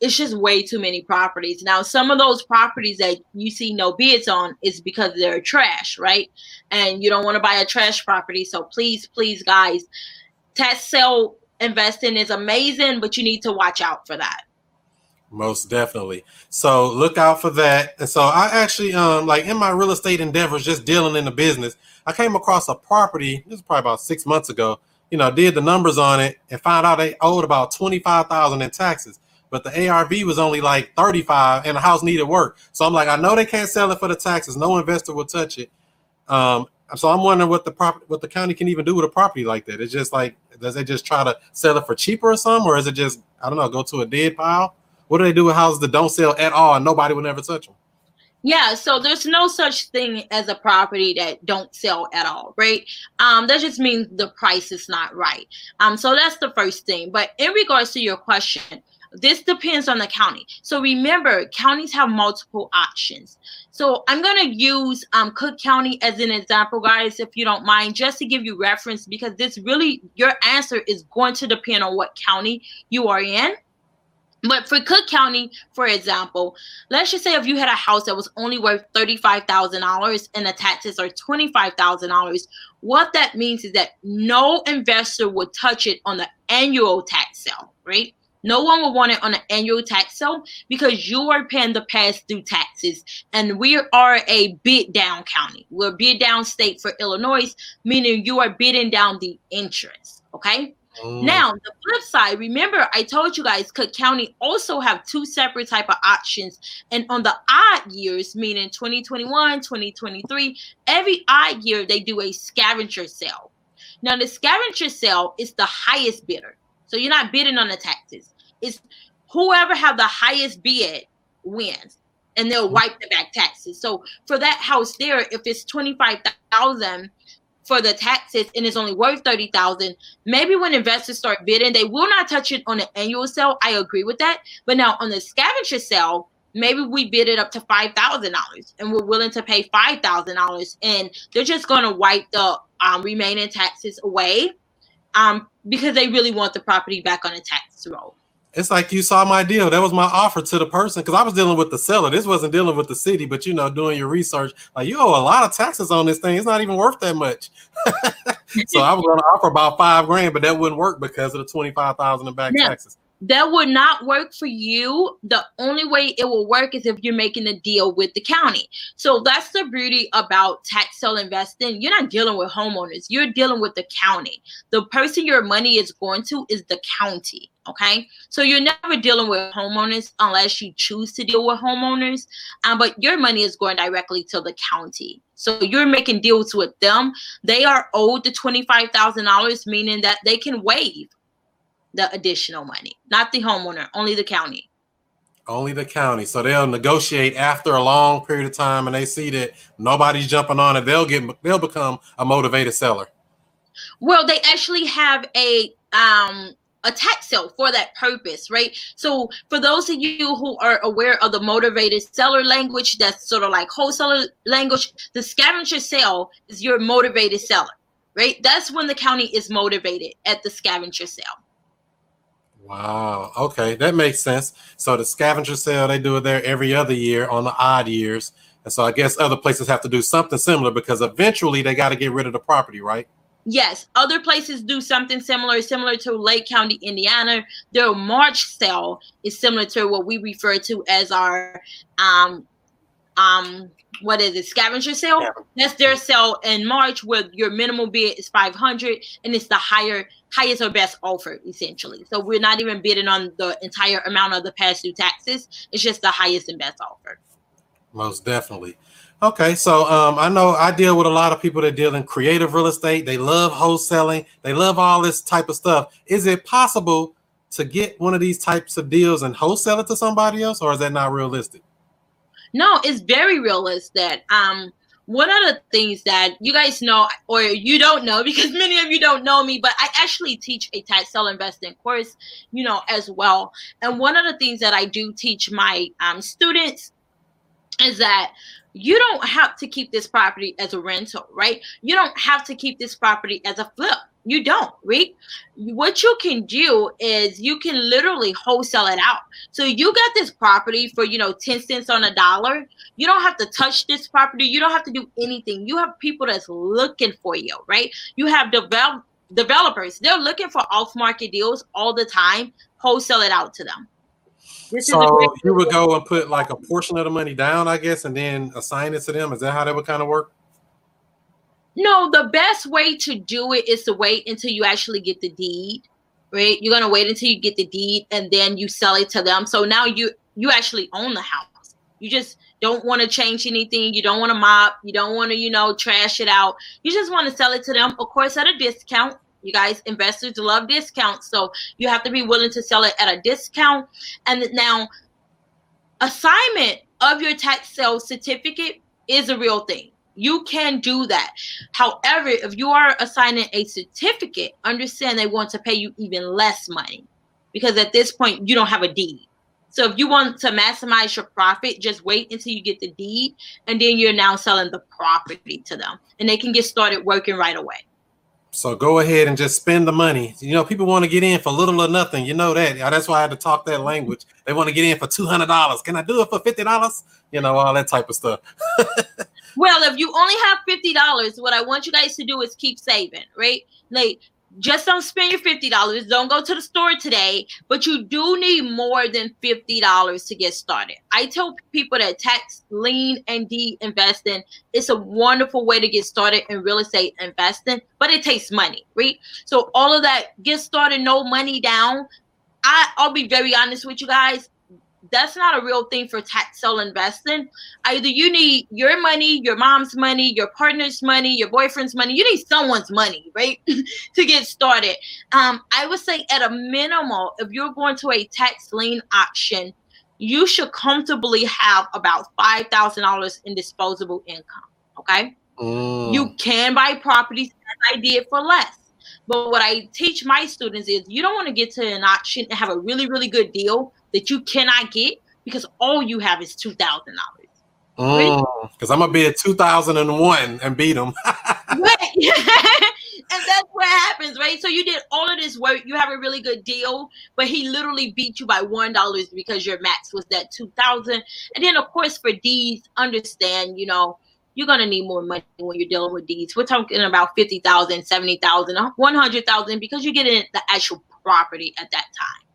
it's just way too many properties. Now, some of those properties that you see no bids on is because they're trash, right? And you don't want to buy a trash property. So please, please, guys, tax sale investing is amazing, but you need to watch out for that. Most definitely. So look out for that. And so I actually, like in my real estate endeavors, just dealing in the business, I came across a property. This was probably about 6 months ago. You know, did the numbers on it and found out they owed about $25,000 in taxes, but the ARV was only like 35 and the house needed work. So I'm like, I know they can't sell it for the taxes. No investor will touch it. So I'm wondering what the county can even do with a property like that. It's just like, does they just try to sell it for cheaper or something? Or is it just, I don't know, go to a dead pile? What do they do with houses that don't sell at all and nobody will ever touch them? Yeah, so there's no such thing as a property that don't sell at all, right? That just means the price is not right. So that's the first thing. But in regards to your question, this depends on the county. So remember, counties have multiple options. So I'm going to use Cook County as an example, guys, if you don't mind, just to give you reference, because this really, your answer is going to depend on what county you are in. But for Cook County, for example, let's just say if you had a house that was only worth $35,000 and the taxes are $25,000, what that means is that no investor would touch it on the annual tax sale, right? No one will want it on an annual tax sale because you are paying the past due taxes. And we are a bid down county. We're a bid down state for Illinois, meaning you are bidding down the interest, okay? Now, the flip side, remember, I told you guys Cook County also have two separate type of auctions. And on the odd years, meaning 2021, 2023, every odd year they do a scavenger sale. Now, the scavenger sale is the highest bidder. So you're not bidding on the taxes. It's whoever have the highest bid wins. And they'll wipe the back taxes. So for that house there, if it's $25,000 for the taxes and it's only worth $30,000, maybe when investors start bidding, they will not touch it on an annual sale. I agree with that. But now on the scavenger sale, maybe we bid it up to $5,000 and we're willing to pay $5,000 and they're just going to wipe the remaining taxes away because they really want the property back on a tax roll. It's like you saw my deal. That was my offer to the person because I was dealing with the seller. This wasn't dealing with the city, but, you know, doing your research, like you owe a lot of taxes on this thing. It's not even worth that much. So I was going to offer about $5,000, but that wouldn't work because of the $25,000 in back taxes. that would not work for you. The only way it will work is if you're making a deal with the county. So that's the beauty about tax sale investing. You're not dealing with homeowners. You're dealing with the county. The person your money is going to is the county. Okay, so you're never dealing with homeowners unless you choose to deal with homeowners, but your money is going directly to the county. So you're making deals with them. They are owed the $25,000, meaning that they can waive the additional money, not the homeowner, only the county. Only the county. So they'll negotiate after a long period of time, and they see that nobody's jumping on it. They'll become a motivated seller. Well, they actually have a tax sale for that purpose, right? So for those of you who are aware of the motivated seller language, that's sort of like wholesaler language, the scavenger sale is your motivated seller, right? That's when the county is motivated, at the scavenger sale. Wow. Okay. That makes sense. So the scavenger sale, they do it there every other year on the odd years. And so I guess other places have to do something similar because eventually they got to get rid of the property, right? Yes, other places do something similar to Lake County, Indiana. Their March sale is similar to what we refer to as our, what is it, scavenger sale? Yeah. That's their sale in March where your minimum bid is $500 and it's the highest or best offer, essentially. So we're not even bidding on the entire amount of the past due taxes. It's just the highest and best offer. Most definitely. Okay, so I know I deal with a lot of people that deal in creative real estate. They love wholesaling. They love all this type of stuff. Is it possible to get one of these types of deals and wholesale it to somebody else, or is that not realistic? No, it's very realistic. One of the things that you guys know, or you don't know, because many of you don't know me, but I actually teach a tax sale investing course, you know, as well. And one of the things that I do teach my students is that you don't have to keep this property as a rental, right? You don't have to keep this property as a flip. You don't, right? What you can do is you can literally wholesale it out. So you got this property for, 10 cents on a dollar. You don't have to touch this property. You don't have to do anything. You have people that's looking for you, right? You have developers. They're looking for off-market deals all the time. Wholesale it out to them. So you would go and put like a portion of the money down, I guess, and then assign it to them. Is that how that would kind of work? No, the best way to do it is to wait until you actually get the deed, right? You're going to wait until you get the deed and then you sell it to them. So now you actually own the house. You just don't want to change anything. You don't want to mop. You don't want to, trash it out. You just want to sell it to them, of course, at a discount. You guys, investors love discounts, so you have to be willing to sell it at a discount. And now, assignment of your tax sale certificate is a real thing. You can do that. However, if you are assigning a certificate, understand they want to pay you even less money because at this point, you don't have a deed. So if you want to maximize your profit, just wait until you get the deed, and then you're now selling the property to them, and they can get started working right away. So go ahead and just spend the money. People want to get in for little or nothing. You know that. That's why I had to talk that language. They want to get in for $200. Can I do it for $50? All that type of stuff. Well, if you only have $50, what I want you guys to do is keep saving, right? Like, just don't spend your $50. Don't go to the store today, but you do need more than $50 to get started. I tell people that tax lien and deed investing is a wonderful way to get started in real estate investing, but it takes money, right? So all of that, get started, no money down. I'll be very honest with you guys. That's not a real thing for tax sale investing. Either you need your money, your mom's money, your partner's money, your boyfriend's money. You need someone's money, right, to get started. I would say at a minimal, if you're going to a tax lien auction, you should comfortably have about $5,000 in disposable income, okay? Mm. You can buy properties, as I did, for less. But what I teach my students is you don't want to get to an auction and have a really, really good deal that you cannot get because all you have is $2,000. Because I'm going to bid 2001 and beat them. Right. And that's what happens, right? So you did all of this work. You have a really good deal, but he literally beat you by $1 because your max was that 2000. And then, of course, for deeds, understand, you're going to need more money when you're dealing with deeds. We're talking about $50,000, $70,000, $100,000 because you're getting the actual property at that time.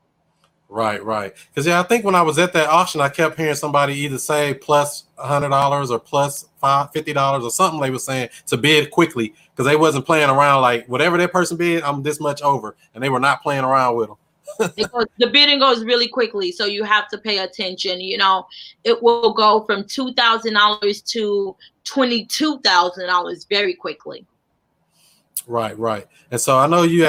Right. Because, yeah, I think when I was at that auction, I kept hearing somebody either say plus $100 or plus $50 or something they were saying to bid quickly because they wasn't playing around like whatever that person bid, I'm this much over. And they were not playing around with them. The bidding goes really quickly, so you have to pay attention. You know, it will go from $2,000 to $22,000 very quickly. Right. And so I know you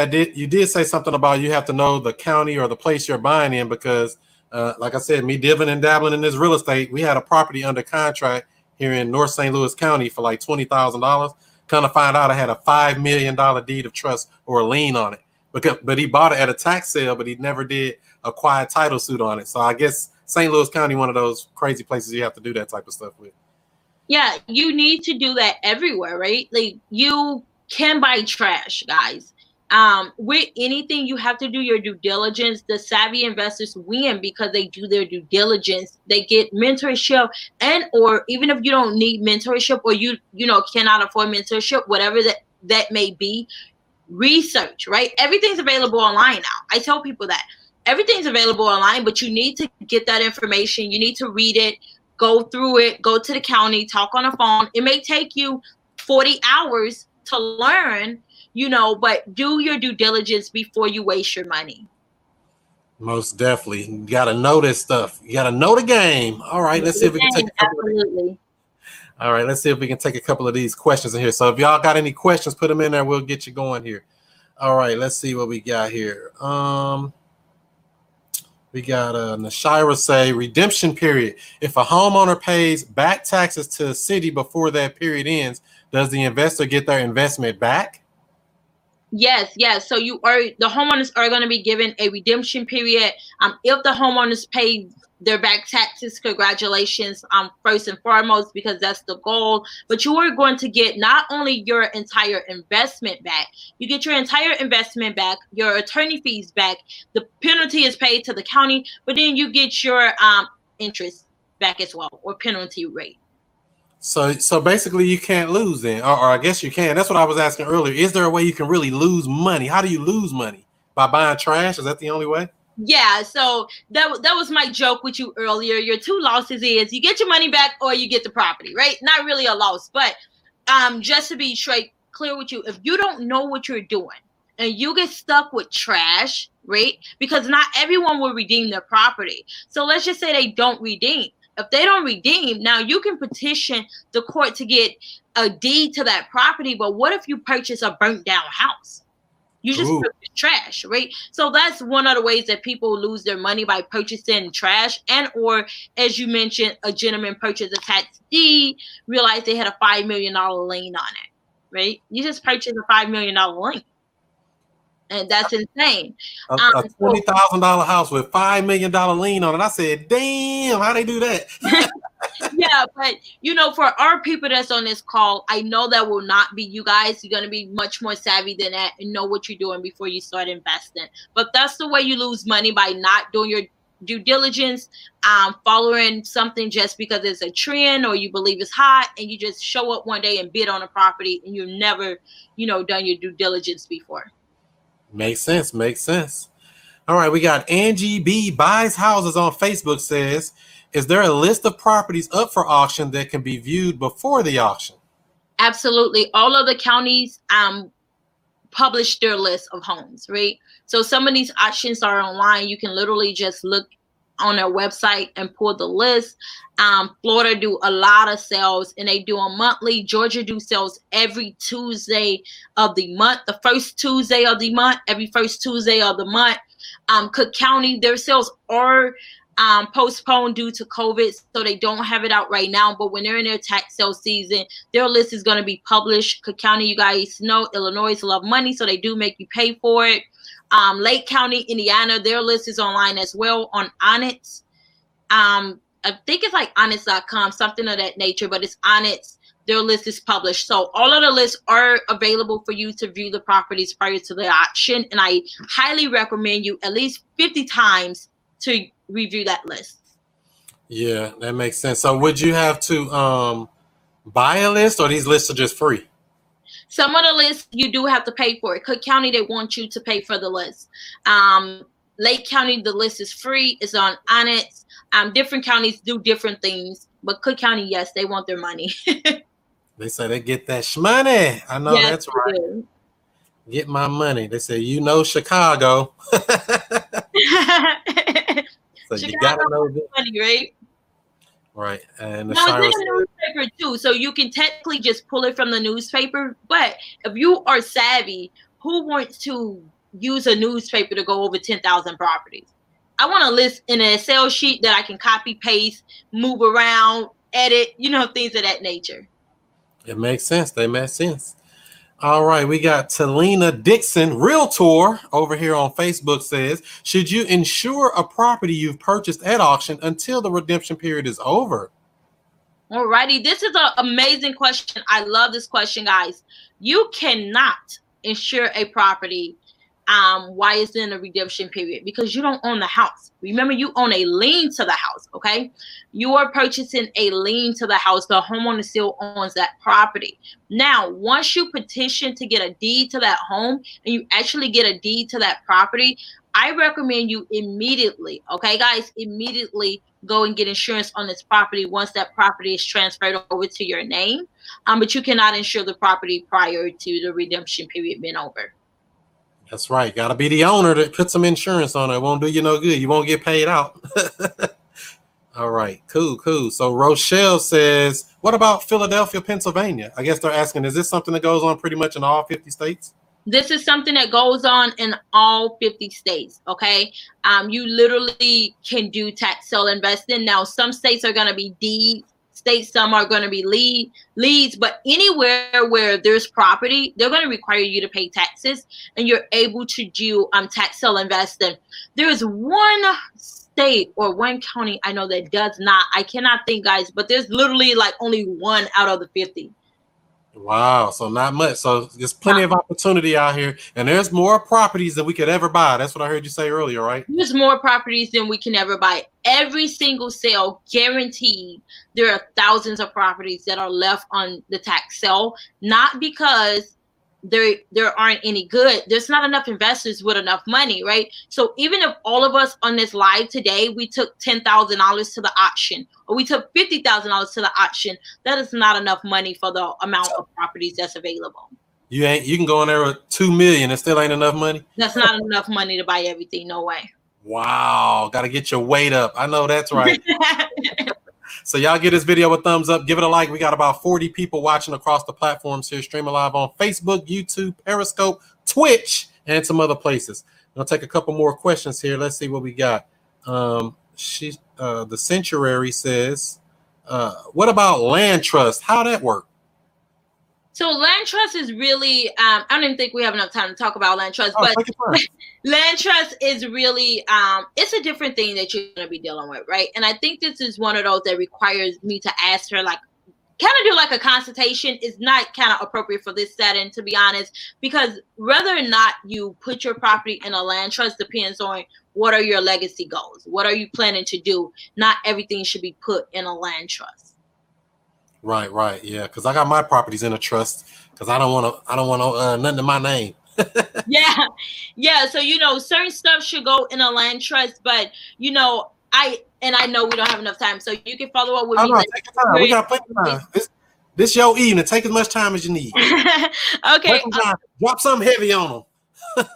did say something about you have to know the county or the place you're buying in because, like I said, me diving and dabbling in this real estate, we had a property under contract here in North St. Louis County for like $20,000. Kind of find out I had a $5 million deed of trust or a lien on it. But he bought it at a tax sale, but he never did a quiet title suit on it. So I guess St. Louis County, one of those crazy places you have to do that type of stuff with. Yeah, you need to do that everywhere, right? Like you can buy trash, guys. With anything, you have to do your due diligence. The savvy investors win because they do their due diligence. They get mentorship, and or even if you don't need mentorship or you cannot afford mentorship, whatever that may be. Research, right? Everything's available online now. I tell people that everything's available online, but you need to get that information. You need to read it, go through it, go to the county, talk on the phone. It may take you 40 hours to learn, but do your due diligence before you waste your money. Most definitely. You got to know this stuff. You got to know the game. All right. Let's see if we can take it. All right, let's see if we can take a couple of these questions in here. So if y'all got any questions, put them in there. We'll get you going here. All right, let's see what we got here. We got Nashira say redemption period. If a homeowner pays back taxes to the city before that period ends, does the investor get their investment back? Yes. So the homeowners are going to be given a redemption period. If the homeowners pay their back taxes, congratulations, first and foremost, because that's the goal. But you are going to get not only your entire investment back, you get your entire investment back, your attorney fees back, the penalty is paid to the county, but then you get your interest back as well, or penalty rate. So basically you can't lose then, or I guess you can. That's what I was asking earlier. Is there a way you can really lose money? How do you lose money? By buying trash? Is that the only way? Yeah, so that was my joke with you earlier. Your two losses is you get your money back or you get the property, right? Not really a loss, but just to be clear with you, if you don't know what you're doing and you get stuck with trash, right? Because not everyone will redeem their property. So let's just say they don't redeem. If they don't redeem, now you can petition the court to get a deed to that property. But what if you purchase a burnt down house? You just purchase trash, right? So that's one of the ways that people lose their money, by purchasing trash, and or, as you mentioned, a gentleman purchased a tax deed, realized they had a $5 million lien on it, right? You just purchased a $5 million lien. And that's insane. A $20,000 house with $5 million lien on it. I said, damn, how they do that? Yeah, but for our people that's on this call, I know that will not be you guys. You're going to be much more savvy than that and know what you're doing before you start investing. But that's the way you lose money, by not doing your due diligence, following something just because it's a trend or you believe it's hot, and you just show up one day and bid on a property and you've never, done your due diligence before. Makes sense. All right, we got Angie B. Buys Houses on Facebook says, is there a list of properties up for auction that can be viewed before the auction? Absolutely. All of the counties publish their list of homes, right? So some of these auctions are online. You can literally just look on their website and pull the list. Florida do a lot of sales, and they do them monthly. Georgia do sales every Tuesday of the month, the first Tuesday of the month, every first Tuesday of the month. Cook County, their sales are postponed due to COVID, so they don't have it out right now, but when they're in their tax sale season, their list is going to be published. Cook County, you guys know, Illinois love money, so they do make you pay for it. Lake County, Indiana, their list is online as well on Onyx. I think it's like Onyx.com, something of that nature, but it's Onyx. Their list is published. So all of the lists are available for you to view the properties prior to the auction. And I highly recommend you at least 50 times to review that list. Yeah, that makes sense. So would you have to buy a list, or these lists are just free? Some of the lists you do have to pay for it. Cook County, they want you to pay for the list. Lake County, the list is free. It's on Onyx. Different counties do different things, but Cook County, yes, they want their money. They say they get that shmoney. I know, yes, that's right. Do. Get my money. They say, you know, Chicago. So Chicago, you gotta know this money, right? Right, and now it's in the newspaper too, so you can technically just pull it from the newspaper. But if you are savvy, who wants to use a newspaper to go over 10,000 properties? I want a list in an Excel sheet that I can copy, paste, move around, edit, you know, things of that nature. It makes sense. They make sense. All right. We got Talina Dixon, Realtor, over here on Facebook says, should you insure a property you've purchased at auction until the redemption period is over? All righty. This is an amazing question. I love this question, guys. You cannot insure a property why is it in a redemption period? Because you don't own the house. Remember, you own a lien to the house, okay? You are purchasing a lien to the house. The homeowner still owns that property. Now, once you petition to get a deed to that home and you actually get a deed to that property, I recommend you immediately, okay, guys, immediately go and get insurance on this property once that property is transferred over to your name. But you cannot insure the property prior to the redemption period being over. That's right. Got to be the owner that put some insurance on it. It won't do you no good. You won't get paid out. All right. Cool, cool. So Rochelle says, what about Philadelphia, Pennsylvania? I guess they're asking, is this something that goes on pretty much in all 50 states? This is something that goes on in all 50 states, okay? You literally can do tax sale investing. Now, some states are going to be deed states, some are going to be leads, but anywhere where there's property, they're going to require you to pay taxes, and you're able to do tax sale investing. There is one state or one county I know that does not. I cannot think, guys, but there's literally like only one out of the 50. Wow, so not much. So there's plenty of opportunity out here, and there's more properties than we could ever buy. That's what I heard you say earlier, right? There's more properties than we can ever buy. Every single sale, guaranteed, there are thousands of properties that are left on the tax sale, not because there aren't any good. There's not enough investors with enough money, right? So even if all of us on this live today, we took $10,000 to the auction, or we took $50,000 to the auction, that is not enough money for the amount of properties that's available. You can go in there with $2 million and still ain't enough money. That's not enough money to buy everything. No way. Wow. Got to get your weight up. I know that's right. So y'all give this video a thumbs up. Give it a like. We got about 40 people watching across the platforms here, streaming live on Facebook, YouTube, Periscope, Twitch, and some other places. I'll take a couple more questions here. Let's see what we got. The Century says, what about land trust? How that work? So land trust is really, I don't even think we have enough time to talk about land trust, but land trust is really, it's a different thing that you're going to be dealing with, right? And I think this is one of those that requires me to ask her, like, kind of do like a consultation. It's not kind of appropriate for this setting, to be honest, because whether or not you put your property in a land trust depends on what are your legacy goals? What are you planning to do? Not everything should be put in a land trust. Right, right, yeah, because I got my properties in a trust because I don't want nothing in my name. yeah. So you know, certain stuff should go in a land trust, but you know, I know we don't have enough time, so you can follow up with me. Take your time. We got plenty of time. This your evening. Take as much time as you need. Okay. Drop something heavy on them.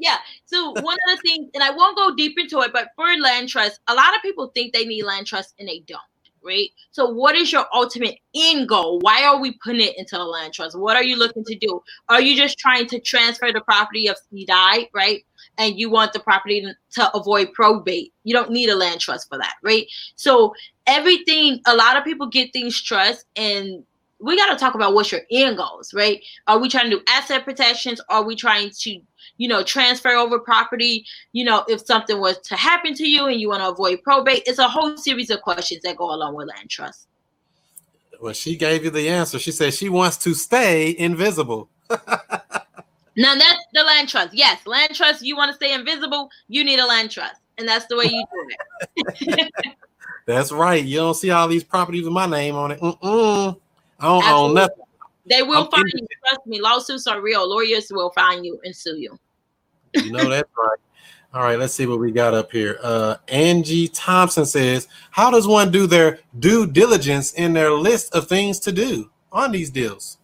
Yeah. So one of the things, and I won't go deep into it, but for land trust, a lot of people think they need land trust and they don't. Right? So what is your ultimate end goal? Why are we putting it into a land trust? What are you looking to do? Are you just trying to transfer the property if he died, right? And you want the property to avoid probate. You don't need a land trust for that, right? So everything, a lot of people get things trust, and we got to talk about what's your end goals, right? Are we trying to do asset protections? Are we trying to, you know, transfer over property? You know, if something was to happen to you and you want to avoid probate, it's a whole series of questions that go along with land trust. Well, she gave you the answer. She said she wants to stay invisible. Now that's the land trust. Yes, land trust, you want to stay invisible, you need a land trust. And that's the way you do it. That's right. You don't see all these properties with my name on it. Mm-mm. I don't own nothing. They will find you. Trust me, lawsuits are real. Lawyers will find you and sue you. You know that's right. All right, let's see what we got up here. Angie Thompson says, how does one do their due diligence in their list of things to do on these deals?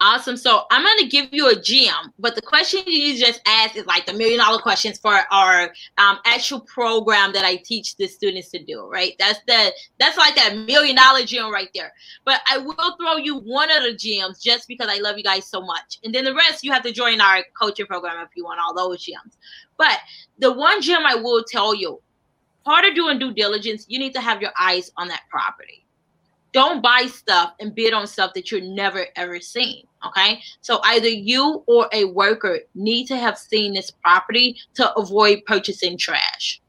Awesome. So I'm going to give you a gem, but the question you just asked is like the $1 million questions for our actual program that I teach the students to do, right? That's like that $1 million gem right there. But I will throw you one of the gems just because I love you guys so much. And then the rest, you have to join our coaching program if you want all those gems. But the one gem I will tell you, part of doing due diligence, you need to have your eyes on that property. Don't buy stuff and bid on stuff that you're never, ever seen, okay? So either you or a worker need to have seen this property to avoid purchasing trash.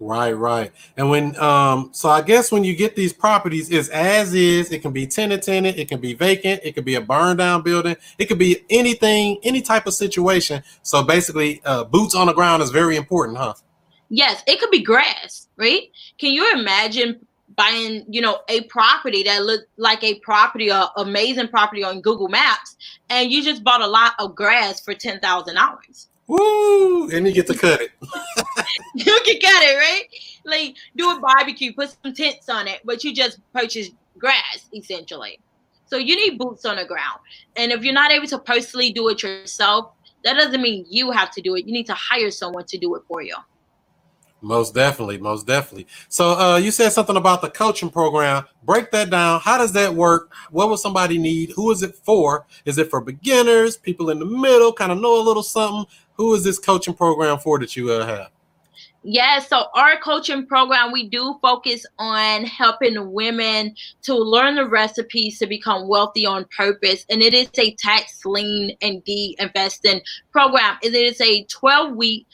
Right, right. And when, so I guess when you get these properties, it's as is. It can be tenant, it can be vacant, it could be a burned down building, it could be anything, any type of situation. So basically, boots on the ground is very important, huh? Yes, it could be grass, right? Can you imagine buying, you know, a property that looked like a property, an amazing property on Google Maps, and you just bought a lot of grass for $10,000. Woo! And you get to cut it. You can cut it, right? Like, do a barbecue, put some tents on it, but you just purchased grass, essentially. So you need boots on the ground. And if you're not able to personally do it yourself, that doesn't mean you have to do it. You need to hire someone to do it for you. Most definitely. Most definitely. So you said something about the coaching program. Break that down. How does that work? What would somebody need? Who is it for? Is it for beginners, people in the middle, kind of know a little something? Who is this coaching program for that you have? Yeah, so our coaching program, we do focus on helping women to learn the recipes to become wealthy on purpose. And it is a tax lien and deed investing program. It is a 12-week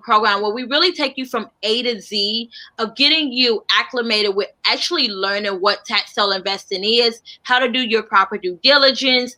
program where we really take you from A to Z of getting you acclimated with actually learning what tax sale investing is, how to do your proper due diligence,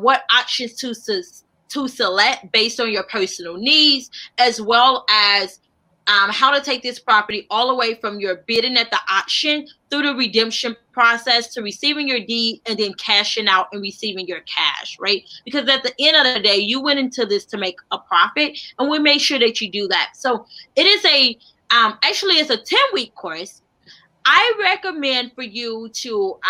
what options to select based on your personal needs, as well as how to take this property all the way from your bidding at the auction through the redemption process to receiving your deed and then cashing out and receiving your cash, right? Because at the end of the day, you went into this to make a profit, and we made sure that you do that. So it is a, actually it's a 10-week course. I recommend for you to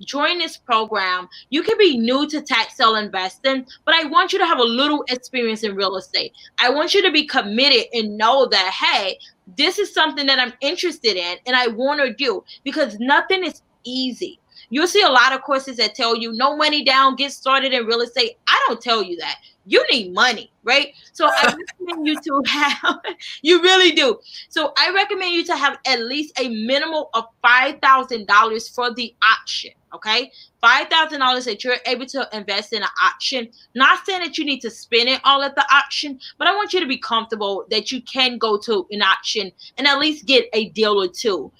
join this program. You can be new to tax sale investing, but I want you to have a little experience in real estate. I want you to be committed and know that, hey, this is something that I'm interested in and I want to do, because nothing is easy. You'll see a lot of courses that tell you no money down, get started in real estate. I don't tell you that. You need money, right? So I recommend you to have, you really do. So I recommend you to have at least a minimum of $5,000 for the auction, okay? $5,000 that you're able to invest in an auction. Not saying that you need to spend it all at the auction, but I want you to be comfortable that you can go to an auction and at least get a deal or two.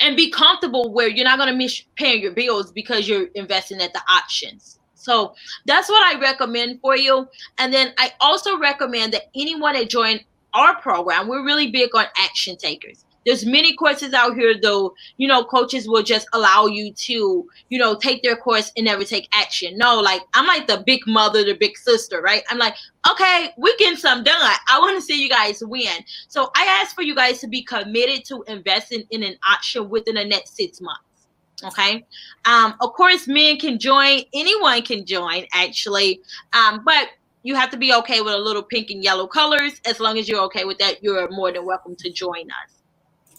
And be comfortable where you're not going to miss paying your bills because you're investing at the auctions. So that's what I recommend for you. And then I also recommend that anyone that joins our program, we're really big on action takers. There's many courses out here, though, you know, coaches will just allow you to, you know, take their course and never take action. No, like, I'm like the big mother, the big sister, right? I'm like, okay, we're getting some done. I want to see you guys win. So I ask for you guys to be committed to investing in an auction within the next 6 months. Okay. Of course, men can join. Anyone can join, actually. But you have to be okay with a little pink and yellow colors. As long as you're okay with that, you're more than welcome to join us.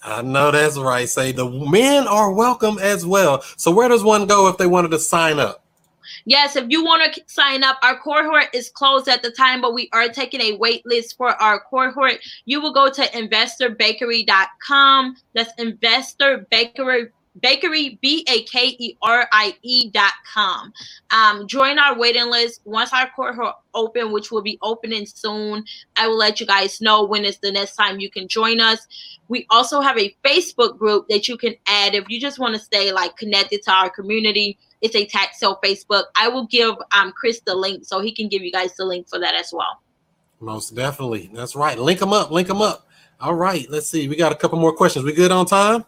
I know that's right. Say the men are welcome as well. So where does one go if they wanted to sign up? Yes, if you want to sign up, our cohort is closed at the time, but we are taking a wait list for our cohort. You will go to investorbakerie.com. That's investorbakerie, bakerie.com. Join our waiting list. Once our cohort open, which will be opening soon, I will let you guys know when is the next time you can join us. We also have a Facebook group that you can add if you just want to stay like connected to our community. It's a tax sale Facebook. I will give Chris the link so he can give you guys the link for that as well. Most definitely. That's right. Link them up. Link them up. All right. Let's see. We got a couple more questions. We good on time?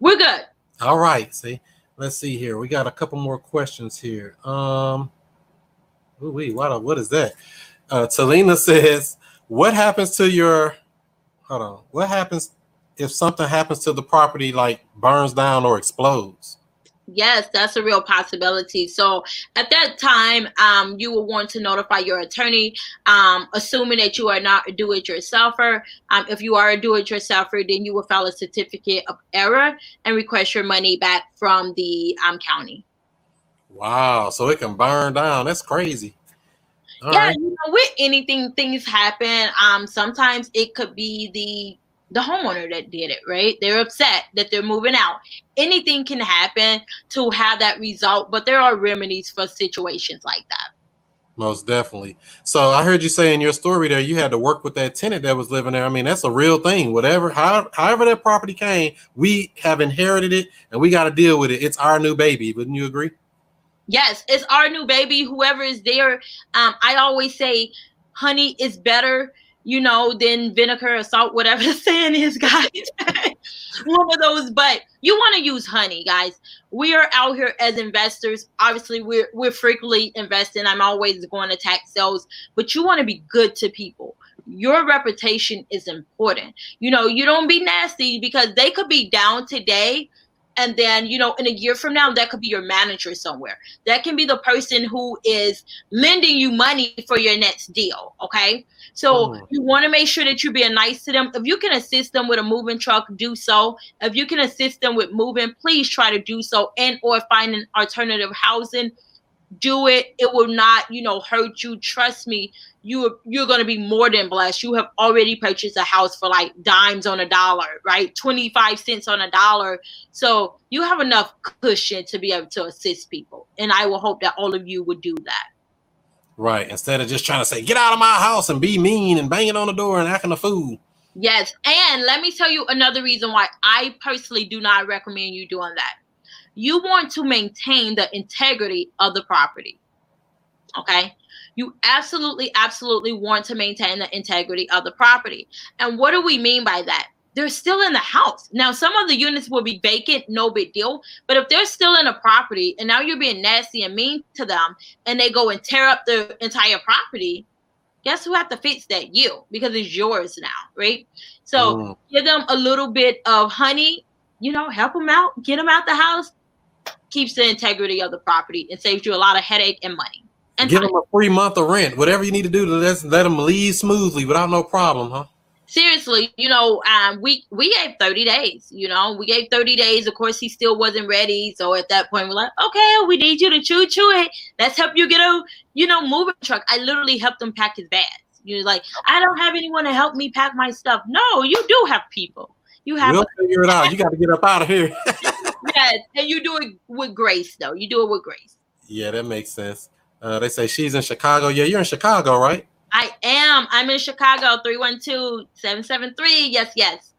We're good. All right. See, let's see here. We got a couple more questions here. What is that? Talina says, what happens to your, hold on, what happens if something happens to the property, like burns down or explodes? Yes, that's a real possibility. So at that time, you will want to notify your attorney, assuming that you are not a do-it-yourselfer. If you are a do-it-yourselfer, then you will file a certificate of error and request your money back from the county. Wow, so it can burn down. That's crazy. All yeah, right. You know, with anything, things happen. Sometimes it could be the homeowner that did it, right? They're upset that they're moving out. Anything can happen to have that result, but there are remedies for situations like that. Most definitely. So I heard you say in your story there, you had to work with that tenant that was living there. I mean, that's a real thing. Whatever, however that property came, we have inherited it and we got to deal with it. It's our new baby. Wouldn't you agree? Yes, it's our new baby. Whoever is there, I always say, honey is better, you know, than vinegar or salt, whatever the saying is, guys. One of those, but you want to use honey, guys. We are out here as investors. Obviously, we're frequently investing. I'm always going to tax sales, but you want to be good to people. Your reputation is important. You know, you don't be nasty because they could be down today. And then, you know, in a year from now, that could be your manager somewhere. That can be the person who is lending you money for your next deal, okay? So you want to make sure that you're being nice to them. If you can assist them with a moving truck, do so. If you can assist them with moving, please try to do so, and or find an alternative housing. Do it. It will not, you know, hurt you. Trust me, you're going to be more than blessed. You have already purchased a house for like dimes on a dollar, right? 25 cents on a dollar. So you have enough cushion to be able to assist people. And I will hope that all of you would do that. Right. Instead of just trying to say, get out of my house and be mean and banging on the door and acting a fool. Yes. And let me tell you another reason why I personally do not recommend you doing that. You want to maintain the integrity of the property, okay? You absolutely, absolutely want to maintain the integrity of the property. And what do we mean by that? They're still in the house. Now, some of the units will be vacant, no big deal. But if they're still in a property and now you're being nasty and mean to them and they go and tear up the entire property, guess who have to fix that? You, because it's yours now, right? So give them a little bit of honey, you know, help them out, get them out the house. Keeps the integrity of the property and saves you a lot of headache and money. And give them a free month of rent, whatever you need to do to let them leave smoothly without no problem, huh? Seriously, you know, we gave 30 days, you know, we gave 30 days. Of course, he still wasn't ready. So at that point, we're like, okay, we need you to chew it. Let's help you get a, you know, moving truck. I literally helped him pack his bags. You're like, I don't have anyone to help me pack my stuff. No, you do have people. You have to figure it out. You got to get up out of here. Yes, and you do it with grace, though. You do it with grace. Yeah, that makes sense. They say she's in Chicago. Yeah, you're in Chicago, right? I am. I'm in Chicago, 312-773. Yes, yes.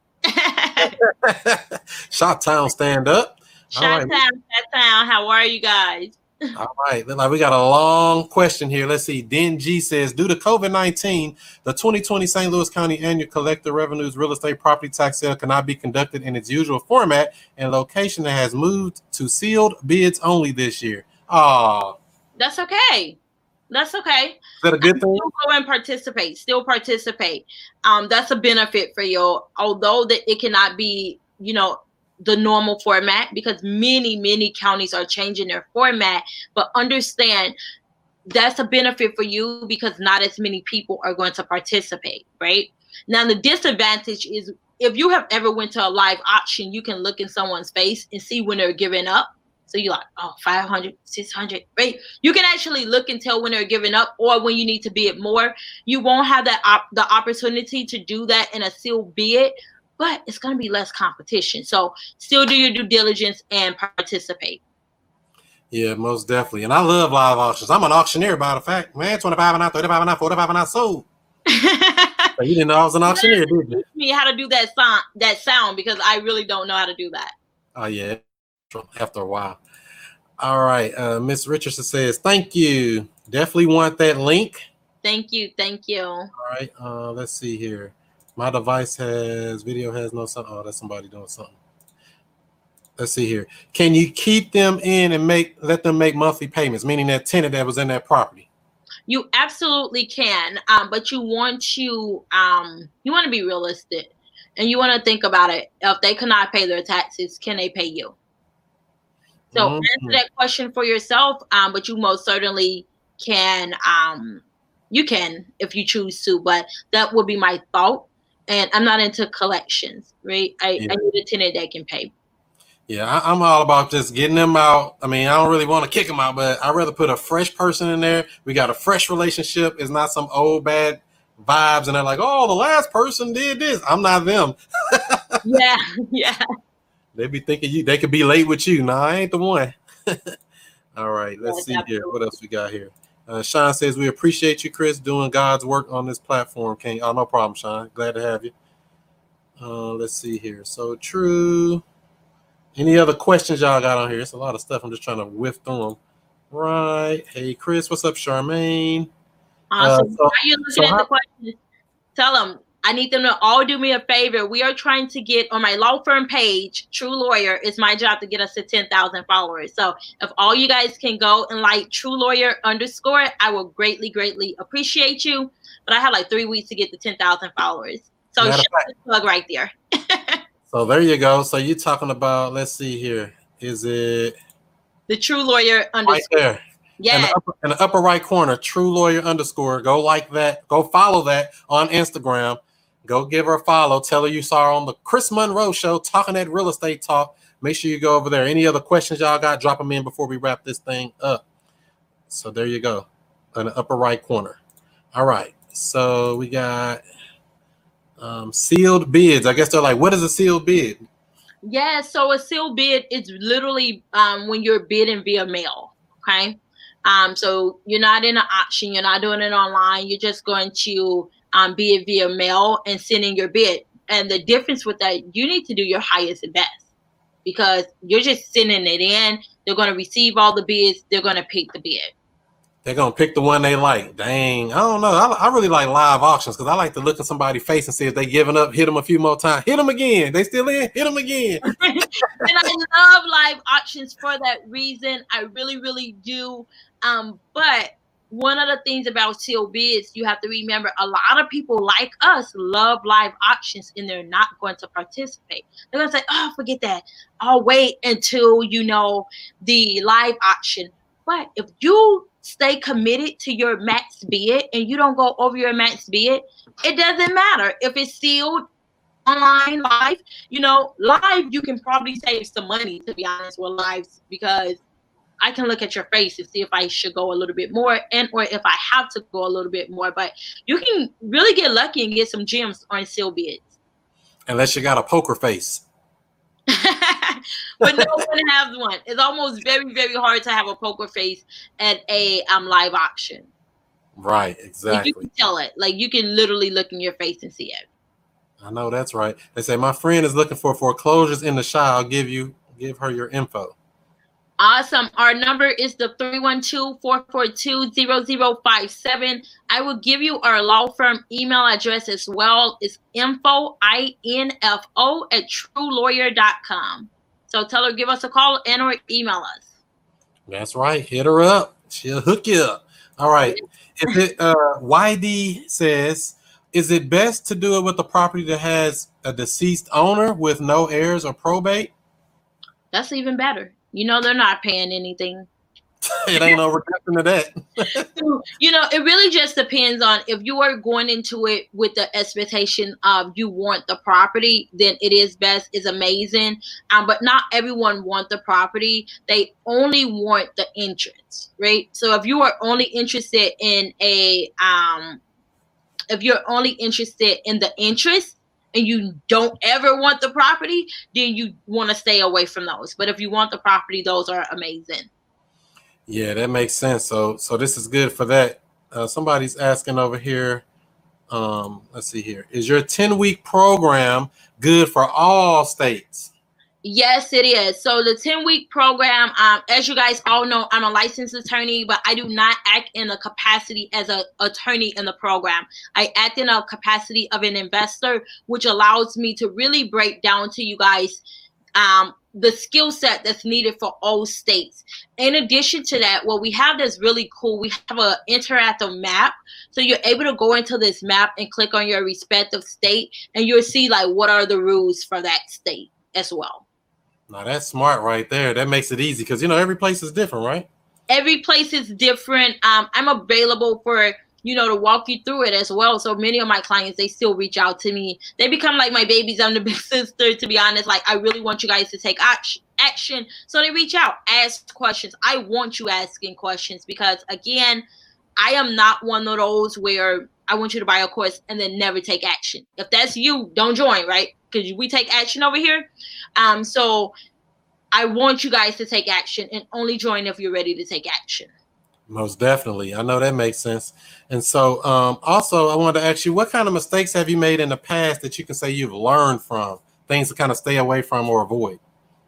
Shot Town, stand up. Shot Town. How are you guys? All right. Look like we got a long question here. Let's see. Den G says, due to COVID-19, the 2020 St. Louis County annual collective revenues real estate property tax sale cannot be conducted in its usual format and location, that has moved to sealed bids only this year. Oh, that's okay. That's okay. Is that a good thing? Still go and participate. Still participate. That's a benefit for you. Although that it cannot be, you know, the normal format, because many counties are changing their format, but understand that's a benefit for you because not as many people are going to participate, right? Now, the disadvantage is if you have ever went to a live auction, you can look in someone's face and see when they're giving up. So you're like, oh, 500, 600, right? You can actually look and tell when they're giving up or when you need to bid more. You won't have that the opportunity to do that in a sealed bid, but it's going to be less competition. So still do your due diligence and participate. Yeah, most definitely. And I love live auctions. I'm an auctioneer, by the fact. Man, 25 and I, 35 and I, 45 and I sold. So you didn't know I was an auctioneer, did you? Teach me how to do that sound, because I really don't know how to do that. Oh, yeah. After a while. All right. Miss Richardson says, thank you. Definitely want that link. Thank you. Thank you. All right. Let's see here. My device has no sound. Oh, that's somebody doing something. Let's see here. Can you keep them in and let them make monthly payments? Meaning that tenant that was in that property. You absolutely can, but you want to be realistic, and you want to think about it. If they cannot pay their taxes, can they pay you? So answer that question for yourself, but you most certainly can. You can if you choose to, but that would be my thought. And I'm not into collections, right? I need a tenant that can pay. Yeah, I'm all about just getting them out. I mean, I don't really want to kick them out, but I'd rather put a fresh person in there. We got a fresh relationship. It's not some old bad vibes. And they're like, oh, the last person did this. I'm not them. Yeah. They be thinking they could be late with you. No, I ain't the one. All right, let's see here. What else we got here? Sean says, we appreciate you, Chris, doing God's work on this platform. Oh, no problem, Sean. Glad to have you. Let's see here. So true. Any other questions y'all got on here? It's a lot of stuff. I'm just trying to whiff through them. Right. Hey, Chris, what's up, Charmaine? Awesome. So, are you looking at the questions? Tell them I need them to all do me a favor. We are trying to get on my law firm page, True Lawyer. It's my job to get us to 10,000 followers. So if all you guys can go and like True Lawyer _, I will greatly, greatly appreciate you. But I have like 3 weeks to get to 10,000 followers. So shout the plug right there. So there you go. So you're talking about, let's see here. Is it? The True Lawyer _. Right there. Yeah. In the upper right corner, True Lawyer _. Go like that. Go follow that on Instagram. Go give her a follow. Tell her you saw her on the Chris Monroe Show talking that real estate talk. Make sure you go over there. Any other questions y'all got, drop them in before we wrap this thing up. So there you go. In the upper right corner. All right. So we got... sealed bids. I guess they're like, what is a sealed bid? Yeah, so a sealed bid is literally when you're bidding via mail, okay? So you're not in an auction. You're not doing it online. You're just going to bid via mail and sending your bid. And the difference with that, you need to do your highest and best because you're just sending it in. They're going to receive all the bids. They're going to pick the bid. They're going to pick the one they like. Dang, I don't know. I really like live auctions because I like to look at somebody's face and see if they giving up, hit them a few more times, hit them again. They still in, hit them again. And I love live auctions for that reason. I really, really do. But one of the things about sealed bids, you have to remember a lot of people like us love live auctions and they're not going to participate. They're going to say, oh, forget that. I'll wait until, the live auction. But if you stay committed to your max bid and you don't go over your max bid, it doesn't matter if it's sealed, online, live. Live, you can probably save some money, to be honest, with lives, because I can look at your face and see if I should go a little bit more and or if I have to go a little bit more. But you can really get lucky and get some gems on sealed bids. Unless you got a poker face. But no one has one. It's almost very, very hard to have a poker face at a live auction. Right, exactly. Like you can tell it. Like you can literally look in your face and see it. I know that's right. They say my friend is looking for foreclosures in the shop. I'll give her your info. Awesome. Our number is the 312-442-0057. I will give you our law firm email address as well. It's info@truelawyer.com. So tell her, give us a call and or email us. That's right. Hit her up. She'll hook you up. All right. Is it, YD says, is it best to do it with a property that has a deceased owner with no heirs or probate? That's even better. They're not paying anything. It ain't no reduction to that. It really just depends on if you are going into it with the expectation of you want the property, then it is best, is amazing. But not everyone wants the property. They only want the interest, right? So if you are only interested in the interest, and you don't ever want the property, then you want to stay away from those. But if you want the property, those are amazing. Yeah, that makes sense. So this is good for that. Somebody's asking over here. Let's see here. Is your 10-week program good for all states? Yes, it is. So the 10-week program, as you guys all know, I'm a licensed attorney, but I do not act in a capacity as an attorney in the program. I act in a capacity of an investor, which allows me to really break down to you guys the skill set that's needed for all states. In addition to that, what we have that's really cool, we have an interactive map. So you're able to go into this map and click on your respective state, and you'll see like what are the rules for that state as well. Now that's smart right there. That makes it easy because, you know, every place is different, right? Every place is different. I'm available for, you know, to walk you through it as well. So many of my clients, they still reach out to me. They become like my babies. I'm the big sister, to be honest. Like, I really want you guys to take action. So they reach out, ask questions. I want you asking questions because, again, I am not one of those where I want you to buy a course and then never take action. If that's you, don't join, right? Because we take action over here. So I want you guys to take action and only join if you're ready to take action. Most definitely. I know that makes sense. And so also, I wanted to ask you, what kind of mistakes have you made in the past that you can say you've learned from, things to kind of stay away from or avoid?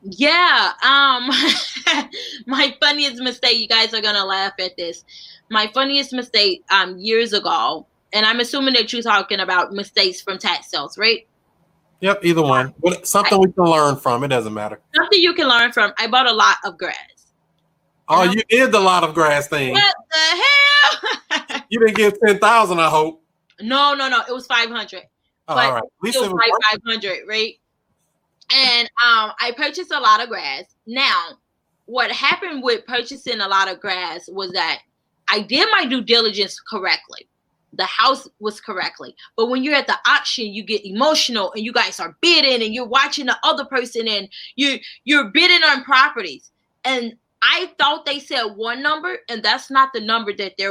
Yeah. My funniest mistake, you guys are going to laugh at this. My funniest mistake years ago, and I'm assuming that you're talking about mistakes from tax sales, right? Yep, either one. Something we can learn from. It doesn't matter. Something you can learn from. I bought a lot of grass. Oh, you did the lot of grass thing. What the hell? You didn't give 10,000, I hope. No. It was 500. Oh, but all right. At least it was 500, right? And I purchased a lot of grass. Now, what happened with purchasing a lot of grass was that I did my due diligence correctly. The house was correctly. But when you're at the auction, you get emotional and you guys are bidding and you're watching the other person and you're bidding on properties. And I thought they said one number, and that's not the number that they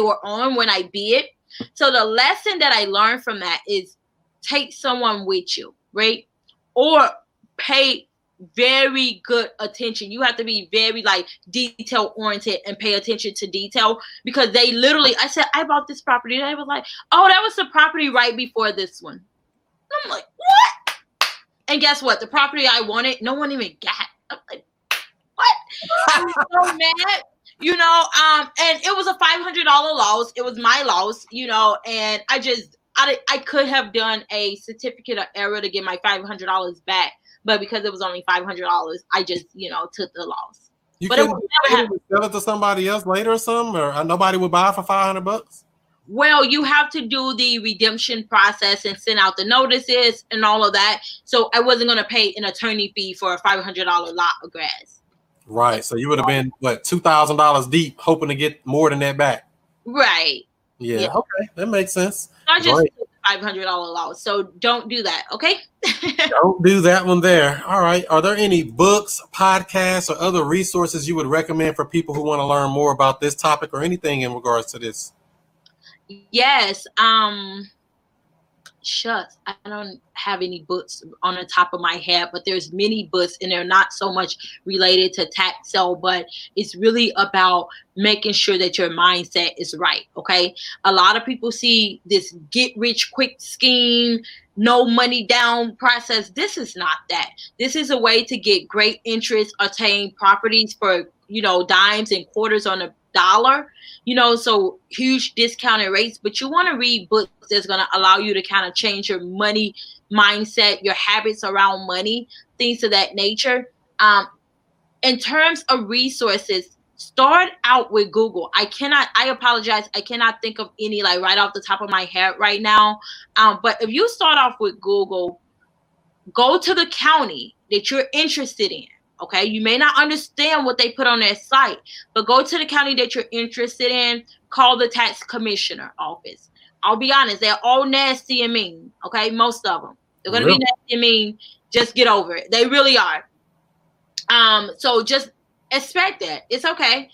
were on when I bid. So the lesson that I learned from that is take someone with you, right? Or pay very good attention. You have to be very like detail oriented and pay attention to detail because they literally, I said, I bought this property. And they were like, oh, that was the property right before this one. I'm like, what? And guess what? The property I wanted, no one even got. I'm like, what? I was so mad, you know, and it was a $500 loss. It was my loss, you know, and I could have done a certificate of error to get my $500 back. But because it was only $500, I just, you know, took the loss. You but it would never happen. Sell it to somebody else later or something, or nobody would buy for $500. Well, you have to do the redemption process and send out the notices and all of that. So I wasn't going to pay an attorney fee for a $500 lot of grass. Right. So you would have been, what, $2,000 deep, hoping to get more than that back. Right. Yeah. Okay. That makes sense. I just $500 loss. So don't do that. Okay. Don't do that one there. All right. Are there any books, podcasts, or other resources you would recommend for people who want to learn more about this topic or anything in regards to this? Yes. Shucks, I don't have any books on the top of my head, but there's many books and they're not so much related to tax sale, but it's really about making sure that your mindset is right. Okay. A lot of people see this get rich quick scheme, no money down process. This is not that. This is a way to get great interest, attain properties for, you know, dimes and quarters on a dollar, you know, so huge discounted rates. But you want to read books that's going to allow you to kind of change your money mindset, your habits around money, things of that nature. In terms of resources, start out with Google. I apologize. I cannot think of any like right off the top of my head right now. But if you start off with Google, go to the county that you're interested in. Okay, you may not understand what they put on their site, but go to the county that you're interested in, call the tax commissioner office. I'll be honest, they're all nasty and mean, okay? Most of them. They're going to be nasty and mean. Just get over it. They really are. So just expect that. It's okay.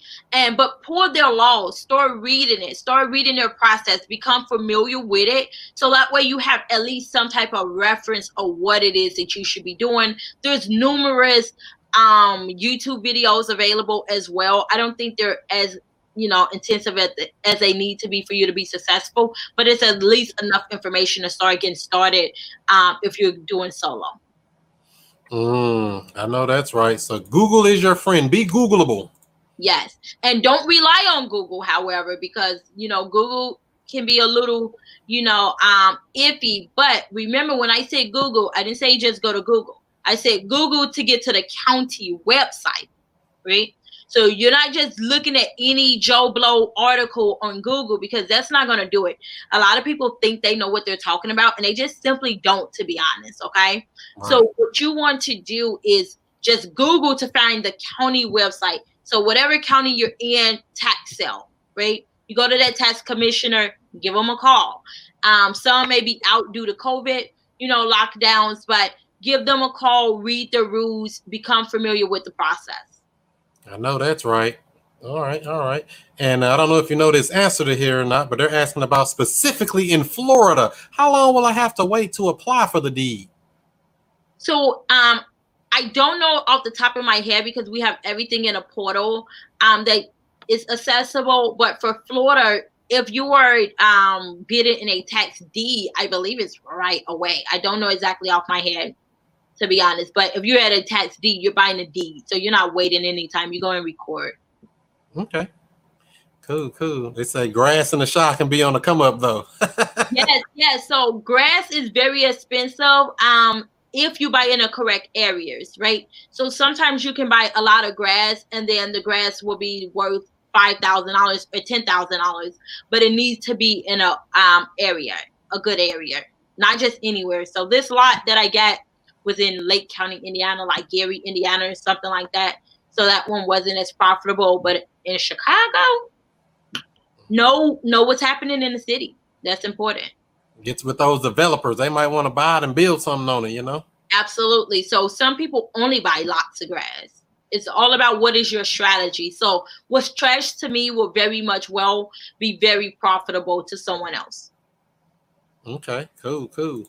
But pull their laws. Start reading it. Start reading their process. Become familiar with it. So that way you have at least some type of reference of what it is that you should be doing. There's numerous YouTube videos available as well. I don't think they're as, you know, intensive as they need to be for you to be successful, but it's at least enough information to start getting started if you're doing solo. I know that's right. So Google is your friend. Be Googleable. Yes. And don't rely on Google, however, because, you know, Google can be a little, you know, iffy. But remember when I said Google, I didn't say just go to Google. I said Google to get to the county website, right? So you're not just looking at any Joe Blow article on Google, because that's not going to do it. A lot of people think they know what they're talking about, and they just simply don't, to be honest, okay? Right. So what you want to do is just Google to find the county website. So whatever county you're in, tax sale, right? You go to that tax commissioner, give them a call. Some may be out due to COVID, you know, lockdowns, but give them a call, read the rules, become familiar with the process. I know that's right. All right. All right. And I don't know if you know this answer to here or not, but they're asking about specifically in Florida. How long will I have to wait to apply for the deed? So I don't know off the top of my head, because we have everything in a portal that is accessible. But for Florida, if you are bidding in a tax deed, I believe it's right away. I don't know exactly off my head, to be honest, but if you're at a tax deed, you're buying a deed, so you're not waiting any time. You go and record. Okay, cool, cool. They say grass in the shop can be on the come up though. Yes, yes. So grass is very expensive if you buy in the correct areas, right? So sometimes you can buy a lot of grass, and then the grass will be worth $5,000 or $10,000, but it needs to be in a area, a good area, not just anywhere. So this lot that I got was in Lake County, Indiana, like Gary, Indiana, or something like that. So that one wasn't as profitable, but in Chicago, know what's happening in the city. That's important. Gets with those developers. They might want to buy it and build something on it, you know? Absolutely. So some people only buy lots of grass. It's all about what is your strategy. So what's trash to me will very much well be very profitable to someone else. Okay, cool, cool.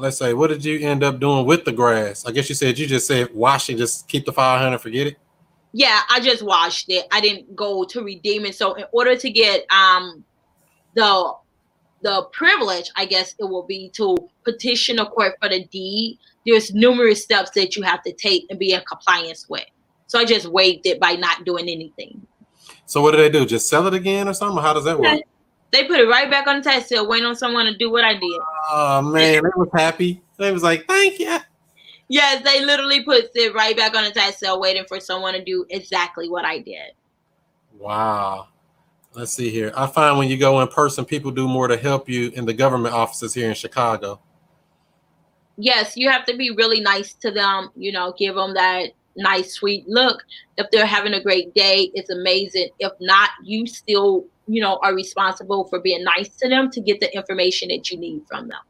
Let's say, what did you end up doing with the grass? I guess you just said wash it, just keep the 500, forget it. Yeah, I just washed it. I didn't go to redeem it. So in order to get the privilege, I guess it will be to petition a court for the deed. There's numerous steps that you have to take and be in compliance with. So I just waived it by not doing anything. So what do they do? Just sell it again or something? How does that work? They put it right back on the tax sale, waiting on someone to do what I did. Oh, man, they was happy. They was like, thank you. Yes, they literally put it right back on the tax sale, waiting for someone to do exactly what I did. Wow. Let's see here. I find when you go in person, people do more to help you in the government offices here in Chicago. Yes, you have to be really nice to them, you know, give them that nice, sweet look. If they're having a great day, it's amazing. If not, you still, you know, are responsible for being nice to them to get the information that you need from them.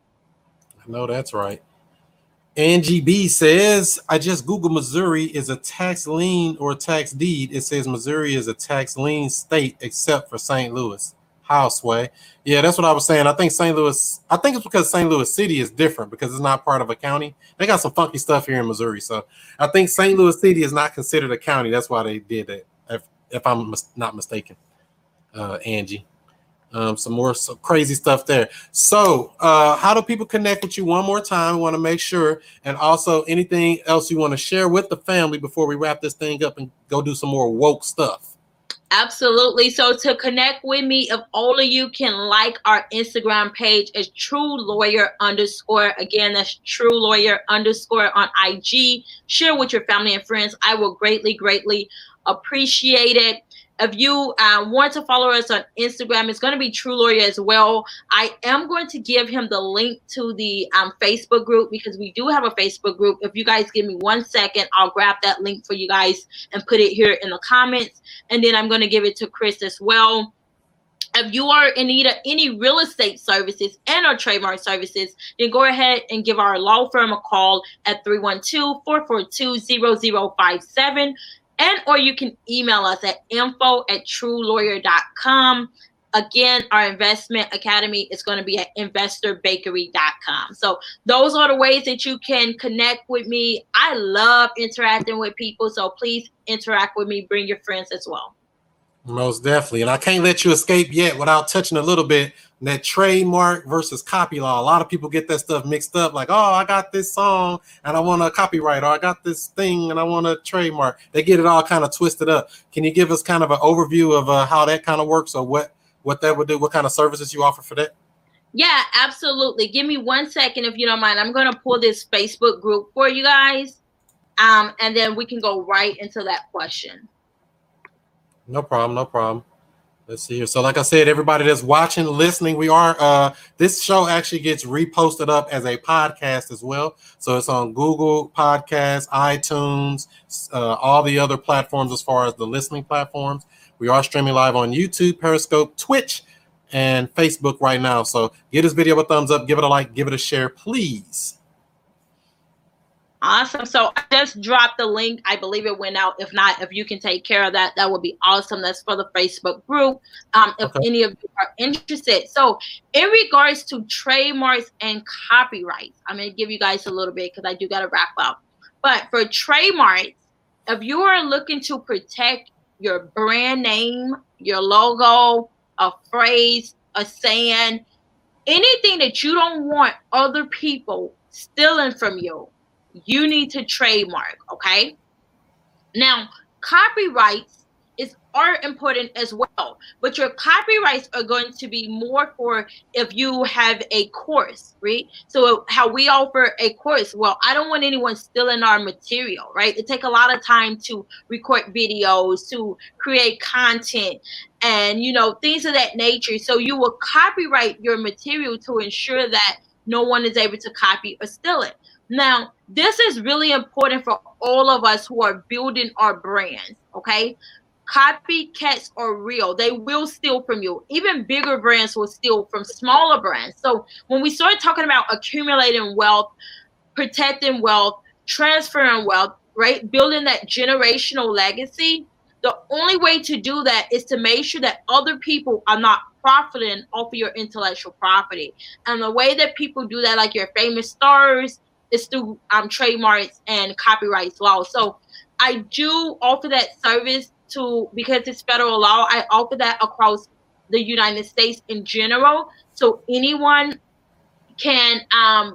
I know that's right. Angie B says, I just Googled Missouri is a tax lien or tax deed. It says Missouri is a tax lien state except for St. Louis. How, Sway? Yeah, that's what I was saying. I think St. Louis, I think it's because St. Louis City is different because it's not part of a county. They got some funky stuff here in Missouri. So I think St. Louis City is not considered a county. That's why they did that, if I'm not mistaken. Angie, some more crazy stuff there. So how do people connect with you one more time? I want to make sure. And also anything else you want to share with the family before we wrap this thing up and go do some more woke stuff. Absolutely. So to connect with me, if all of you can like our Instagram page as True Lawyer_. Again, that's True Lawyer_ on IG. Share with your family and friends. I will greatly, greatly appreciate it. If you want to follow us on Instagram, it's going to be True Lawyer as well. I am going to give him the link to the Facebook group because we do have a Facebook group. If you guys give me 1 second, I'll grab that link for you guys and put it here in the comments. And then I'm going to give it to Chris as well. If you are in need of any real estate services and or trademark services, then go ahead and give our law firm a call at 312-442-0057. And or you can email us at info@truelawyer.com. Again, our investment academy is going to be at investorbakerie.com. So those are the ways that you can connect with me. I love interacting with people. So please interact with me. Bring your friends as well. Most definitely. And I can't let you escape yet without touching a little bit on that trademark versus copy law. A lot of people get that stuff mixed up like, oh, I got this song and I want to copyright, or I got this thing and I want to trademark. They get it all kind of twisted up. Can you give us kind of an overview of how that kind of works, or what that would do, what kind of services you offer for that? Yeah, absolutely. Give me 1 second, if you don't mind. I'm going to pull this Facebook group for you guys, and then we can go right into that question. No problem. No problem. Let's see here. So like I said, everybody that's watching, listening, we are this show actually gets reposted up as a podcast as well. So it's on Google Podcasts, iTunes, all the other platforms as far as the listening platforms. We are streaming live on YouTube, Periscope, Twitch, and Facebook right now. So give this video a thumbs up, give it a like, give it a share, please. Awesome. So I just dropped the link. I believe it went out. If not, if you can take care of that, that would be awesome. That's for the Facebook group. If any of you are interested. So in regards to trademarks and copyrights, I'm going to give you guys a little bit because I do got to wrap up. But for trademarks, if you are looking to protect your brand name, your logo, a phrase, a saying, anything that you don't want other people stealing from you, you need to trademark, okay? Now, copyrights are important as well, but your copyrights are going to be more for if you have a course, right? So how we offer a course, well, I don't want anyone stealing our material, right? It takes a lot of time to record videos, to create content, and, you know, things of that nature. So you will copyright your material to ensure that no one is able to copy or steal it. Now, this is really important for all of us who are building our brands, okay? Copycats are real. They will steal from you. Even bigger brands will steal from smaller brands. So when we start talking about accumulating wealth, protecting wealth, transferring wealth, right, building that generational legacy, the only way to do that is to make sure that other people are not profiting off of your intellectual property. And the way that people do that, like your famous stars, it's through trademarks and copyright law. So I do offer that service because it's federal law. I offer that across the United States in general. So anyone can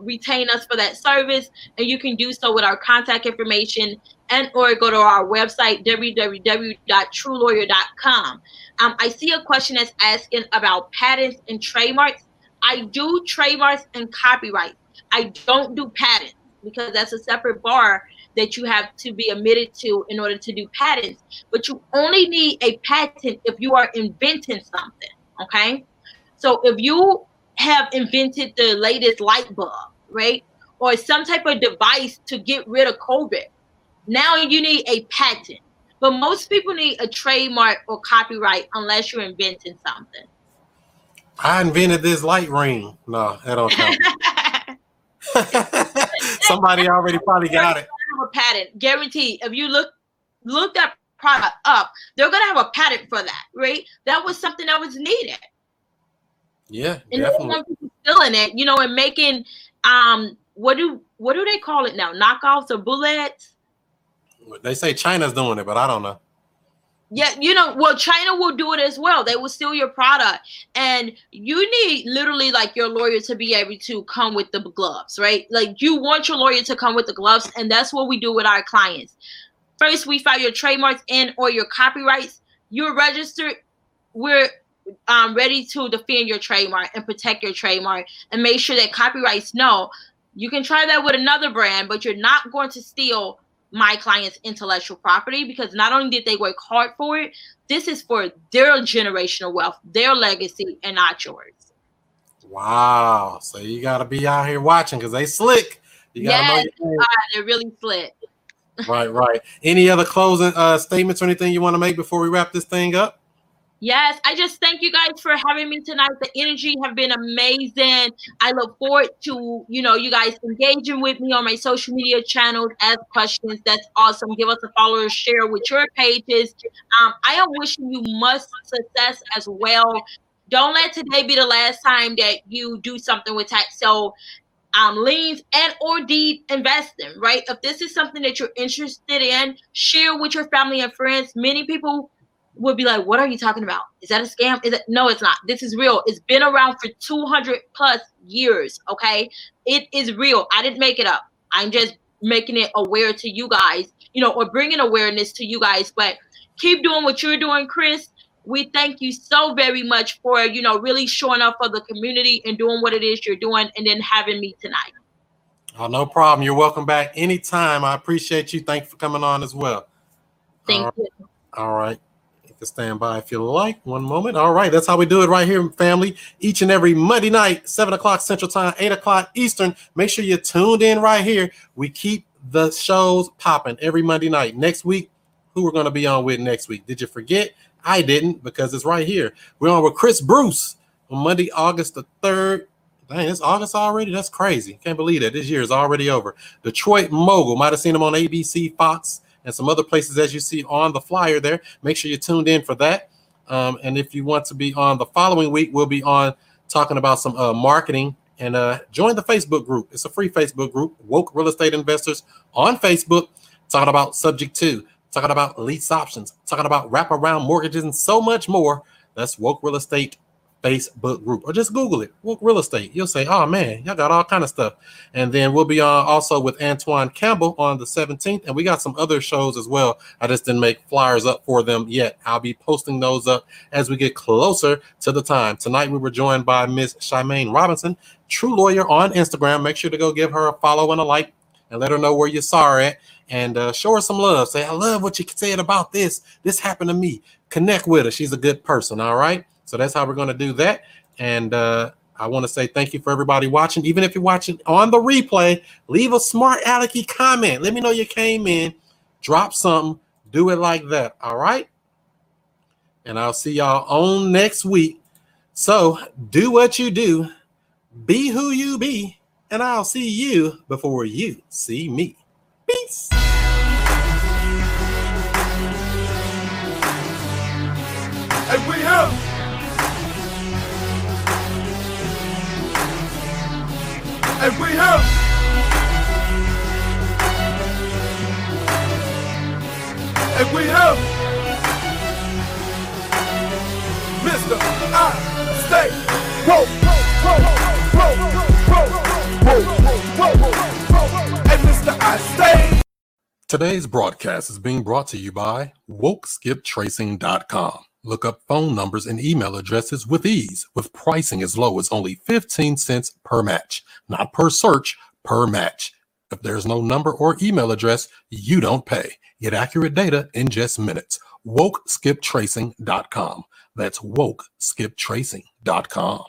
retain us for that service, and you can do so with our contact information and or go to our website, www.truelawyer.com. I see a question that's asking about patents and trademarks. I do trademarks and copyright. I don't do patents because that's a separate bar that you have to be admitted to in order to do patents. But you only need a patent if you are inventing something, okay? So if you have invented the latest light bulb, right, or some type of device to get rid of COVID, now you need a patent. But most people need a trademark or copyright unless you're inventing something. I invented this light ring. No, that don't count. Somebody already probably got it. Have a patent, guaranteed. If you look that product up, they're gonna have a patent for that, right? That was something that was needed. Yeah, and definitely. Stealing it, you know, and making what do they call it now? Knockoffs or bullets? They say China's doing it, but I don't know. Yeah, you know, well, China will do it as well. They will steal your product. And you need literally like your lawyer to be able to come with the gloves, right? Like you want your lawyer to come with the gloves, and that's what we do with our clients. First, we file your trademarks and or your copyrights. You're registered. We're ready to defend your trademark and protect your trademark and make sure that copyrights know you can try that with another brand, but you're not going to steal my client's intellectual property, because not only did they work hard for it, this is for their generational wealth, their legacy, and not yours. Wow. So you got to be out here watching because they slick. You gotta know your they're really slick. Right. Any other closing statements or anything you want to make before we wrap this thing up? Yes, I just thank you guys for having me tonight. The energy have been amazing. I look forward to, you know, you guys engaging with me on my social media channels, ask questions. That's awesome. Give us a follow, share with your pages. I am wishing you much success as well. Don't let today be the last time that you do something with tax sale liens and or deed investing, right? If this is something that you're interested in, share with your family and friends. Many people would be like, what are you talking about? Is that a scam? No, it's not. This is real. It's been around for 200 plus years, okay? It is real. I didn't make it up. I'm just making it aware to you guys, you know, or bringing awareness to you guys. But keep doing what you're doing, Chris. We thank you so very much for, you know, really showing up for the community and doing what it is you're doing and then having me tonight. Oh, no problem. You're welcome back anytime. I appreciate you. Thank you for coming on as well. Thank you. All right. You can stand by if you like. One moment. All right. That's how we do it right here, family. Each and every Monday night, 7 o'clock Central Time, 8 o'clock Eastern. Make sure you're tuned in right here. We keep the shows popping every Monday night. Next week, who we're going to be on with next week? Did you forget? I didn't, because it's right here. We're on with Chris Bruce on Monday, August the 3rd. Dang, it's August already? That's crazy. Can't believe that. This year is already over. Detroit Mogul. Might have seen him on ABC, Fox, and some other places, as you see on the flyer there. Make sure you're tuned in for that. And if you want to be on the following week, we'll be on talking about some marketing. And join the Facebook group. It's a free Facebook group, Woke Real Estate Investors on Facebook, talking about Subject 2, talking about lease options, talking about wraparound mortgages, and so much more. That's Woke Real Estate Facebook group, or just Google it, Woke Real Estate. You'll say, oh man, y'all got all kind of stuff. And then we'll be on also with Antoine Campbell on the 17th, and we got some other shows as well. I just didn't make flyers up for them yet. I'll be posting those up as we get closer to the time. Tonight we were joined by Miss Charmaine Robinson, True Lawyer on Instagram. Make sure to go give her a follow and a like, and let her know where you saw her at, and show her some love. Say, I love what you said about this. This happened to me. Connect with her. She's a good person. All right. So that's how we're going to do that. And I want to say thank you for everybody watching. Even if you're watching on the replay, leave a smart alecky comment. Let me know you came in. Drop something. Do it like that. All right. And I'll see y'all on next week. So do what you do. Be who you be. And I'll see you before you see me. Peace. And we have. And we have. And we have. Mr. I stay woke, and Mr. I stay. Today's broadcast is being brought to you by WokeSkipTracing.com. Look up phone numbers and email addresses with ease, with pricing as low as only 15 cents per match. Not per search, per match. If there's no number or email address, you don't pay. Get accurate data in just minutes. WokeSkipTracing.com. That's WokeSkipTracing.com.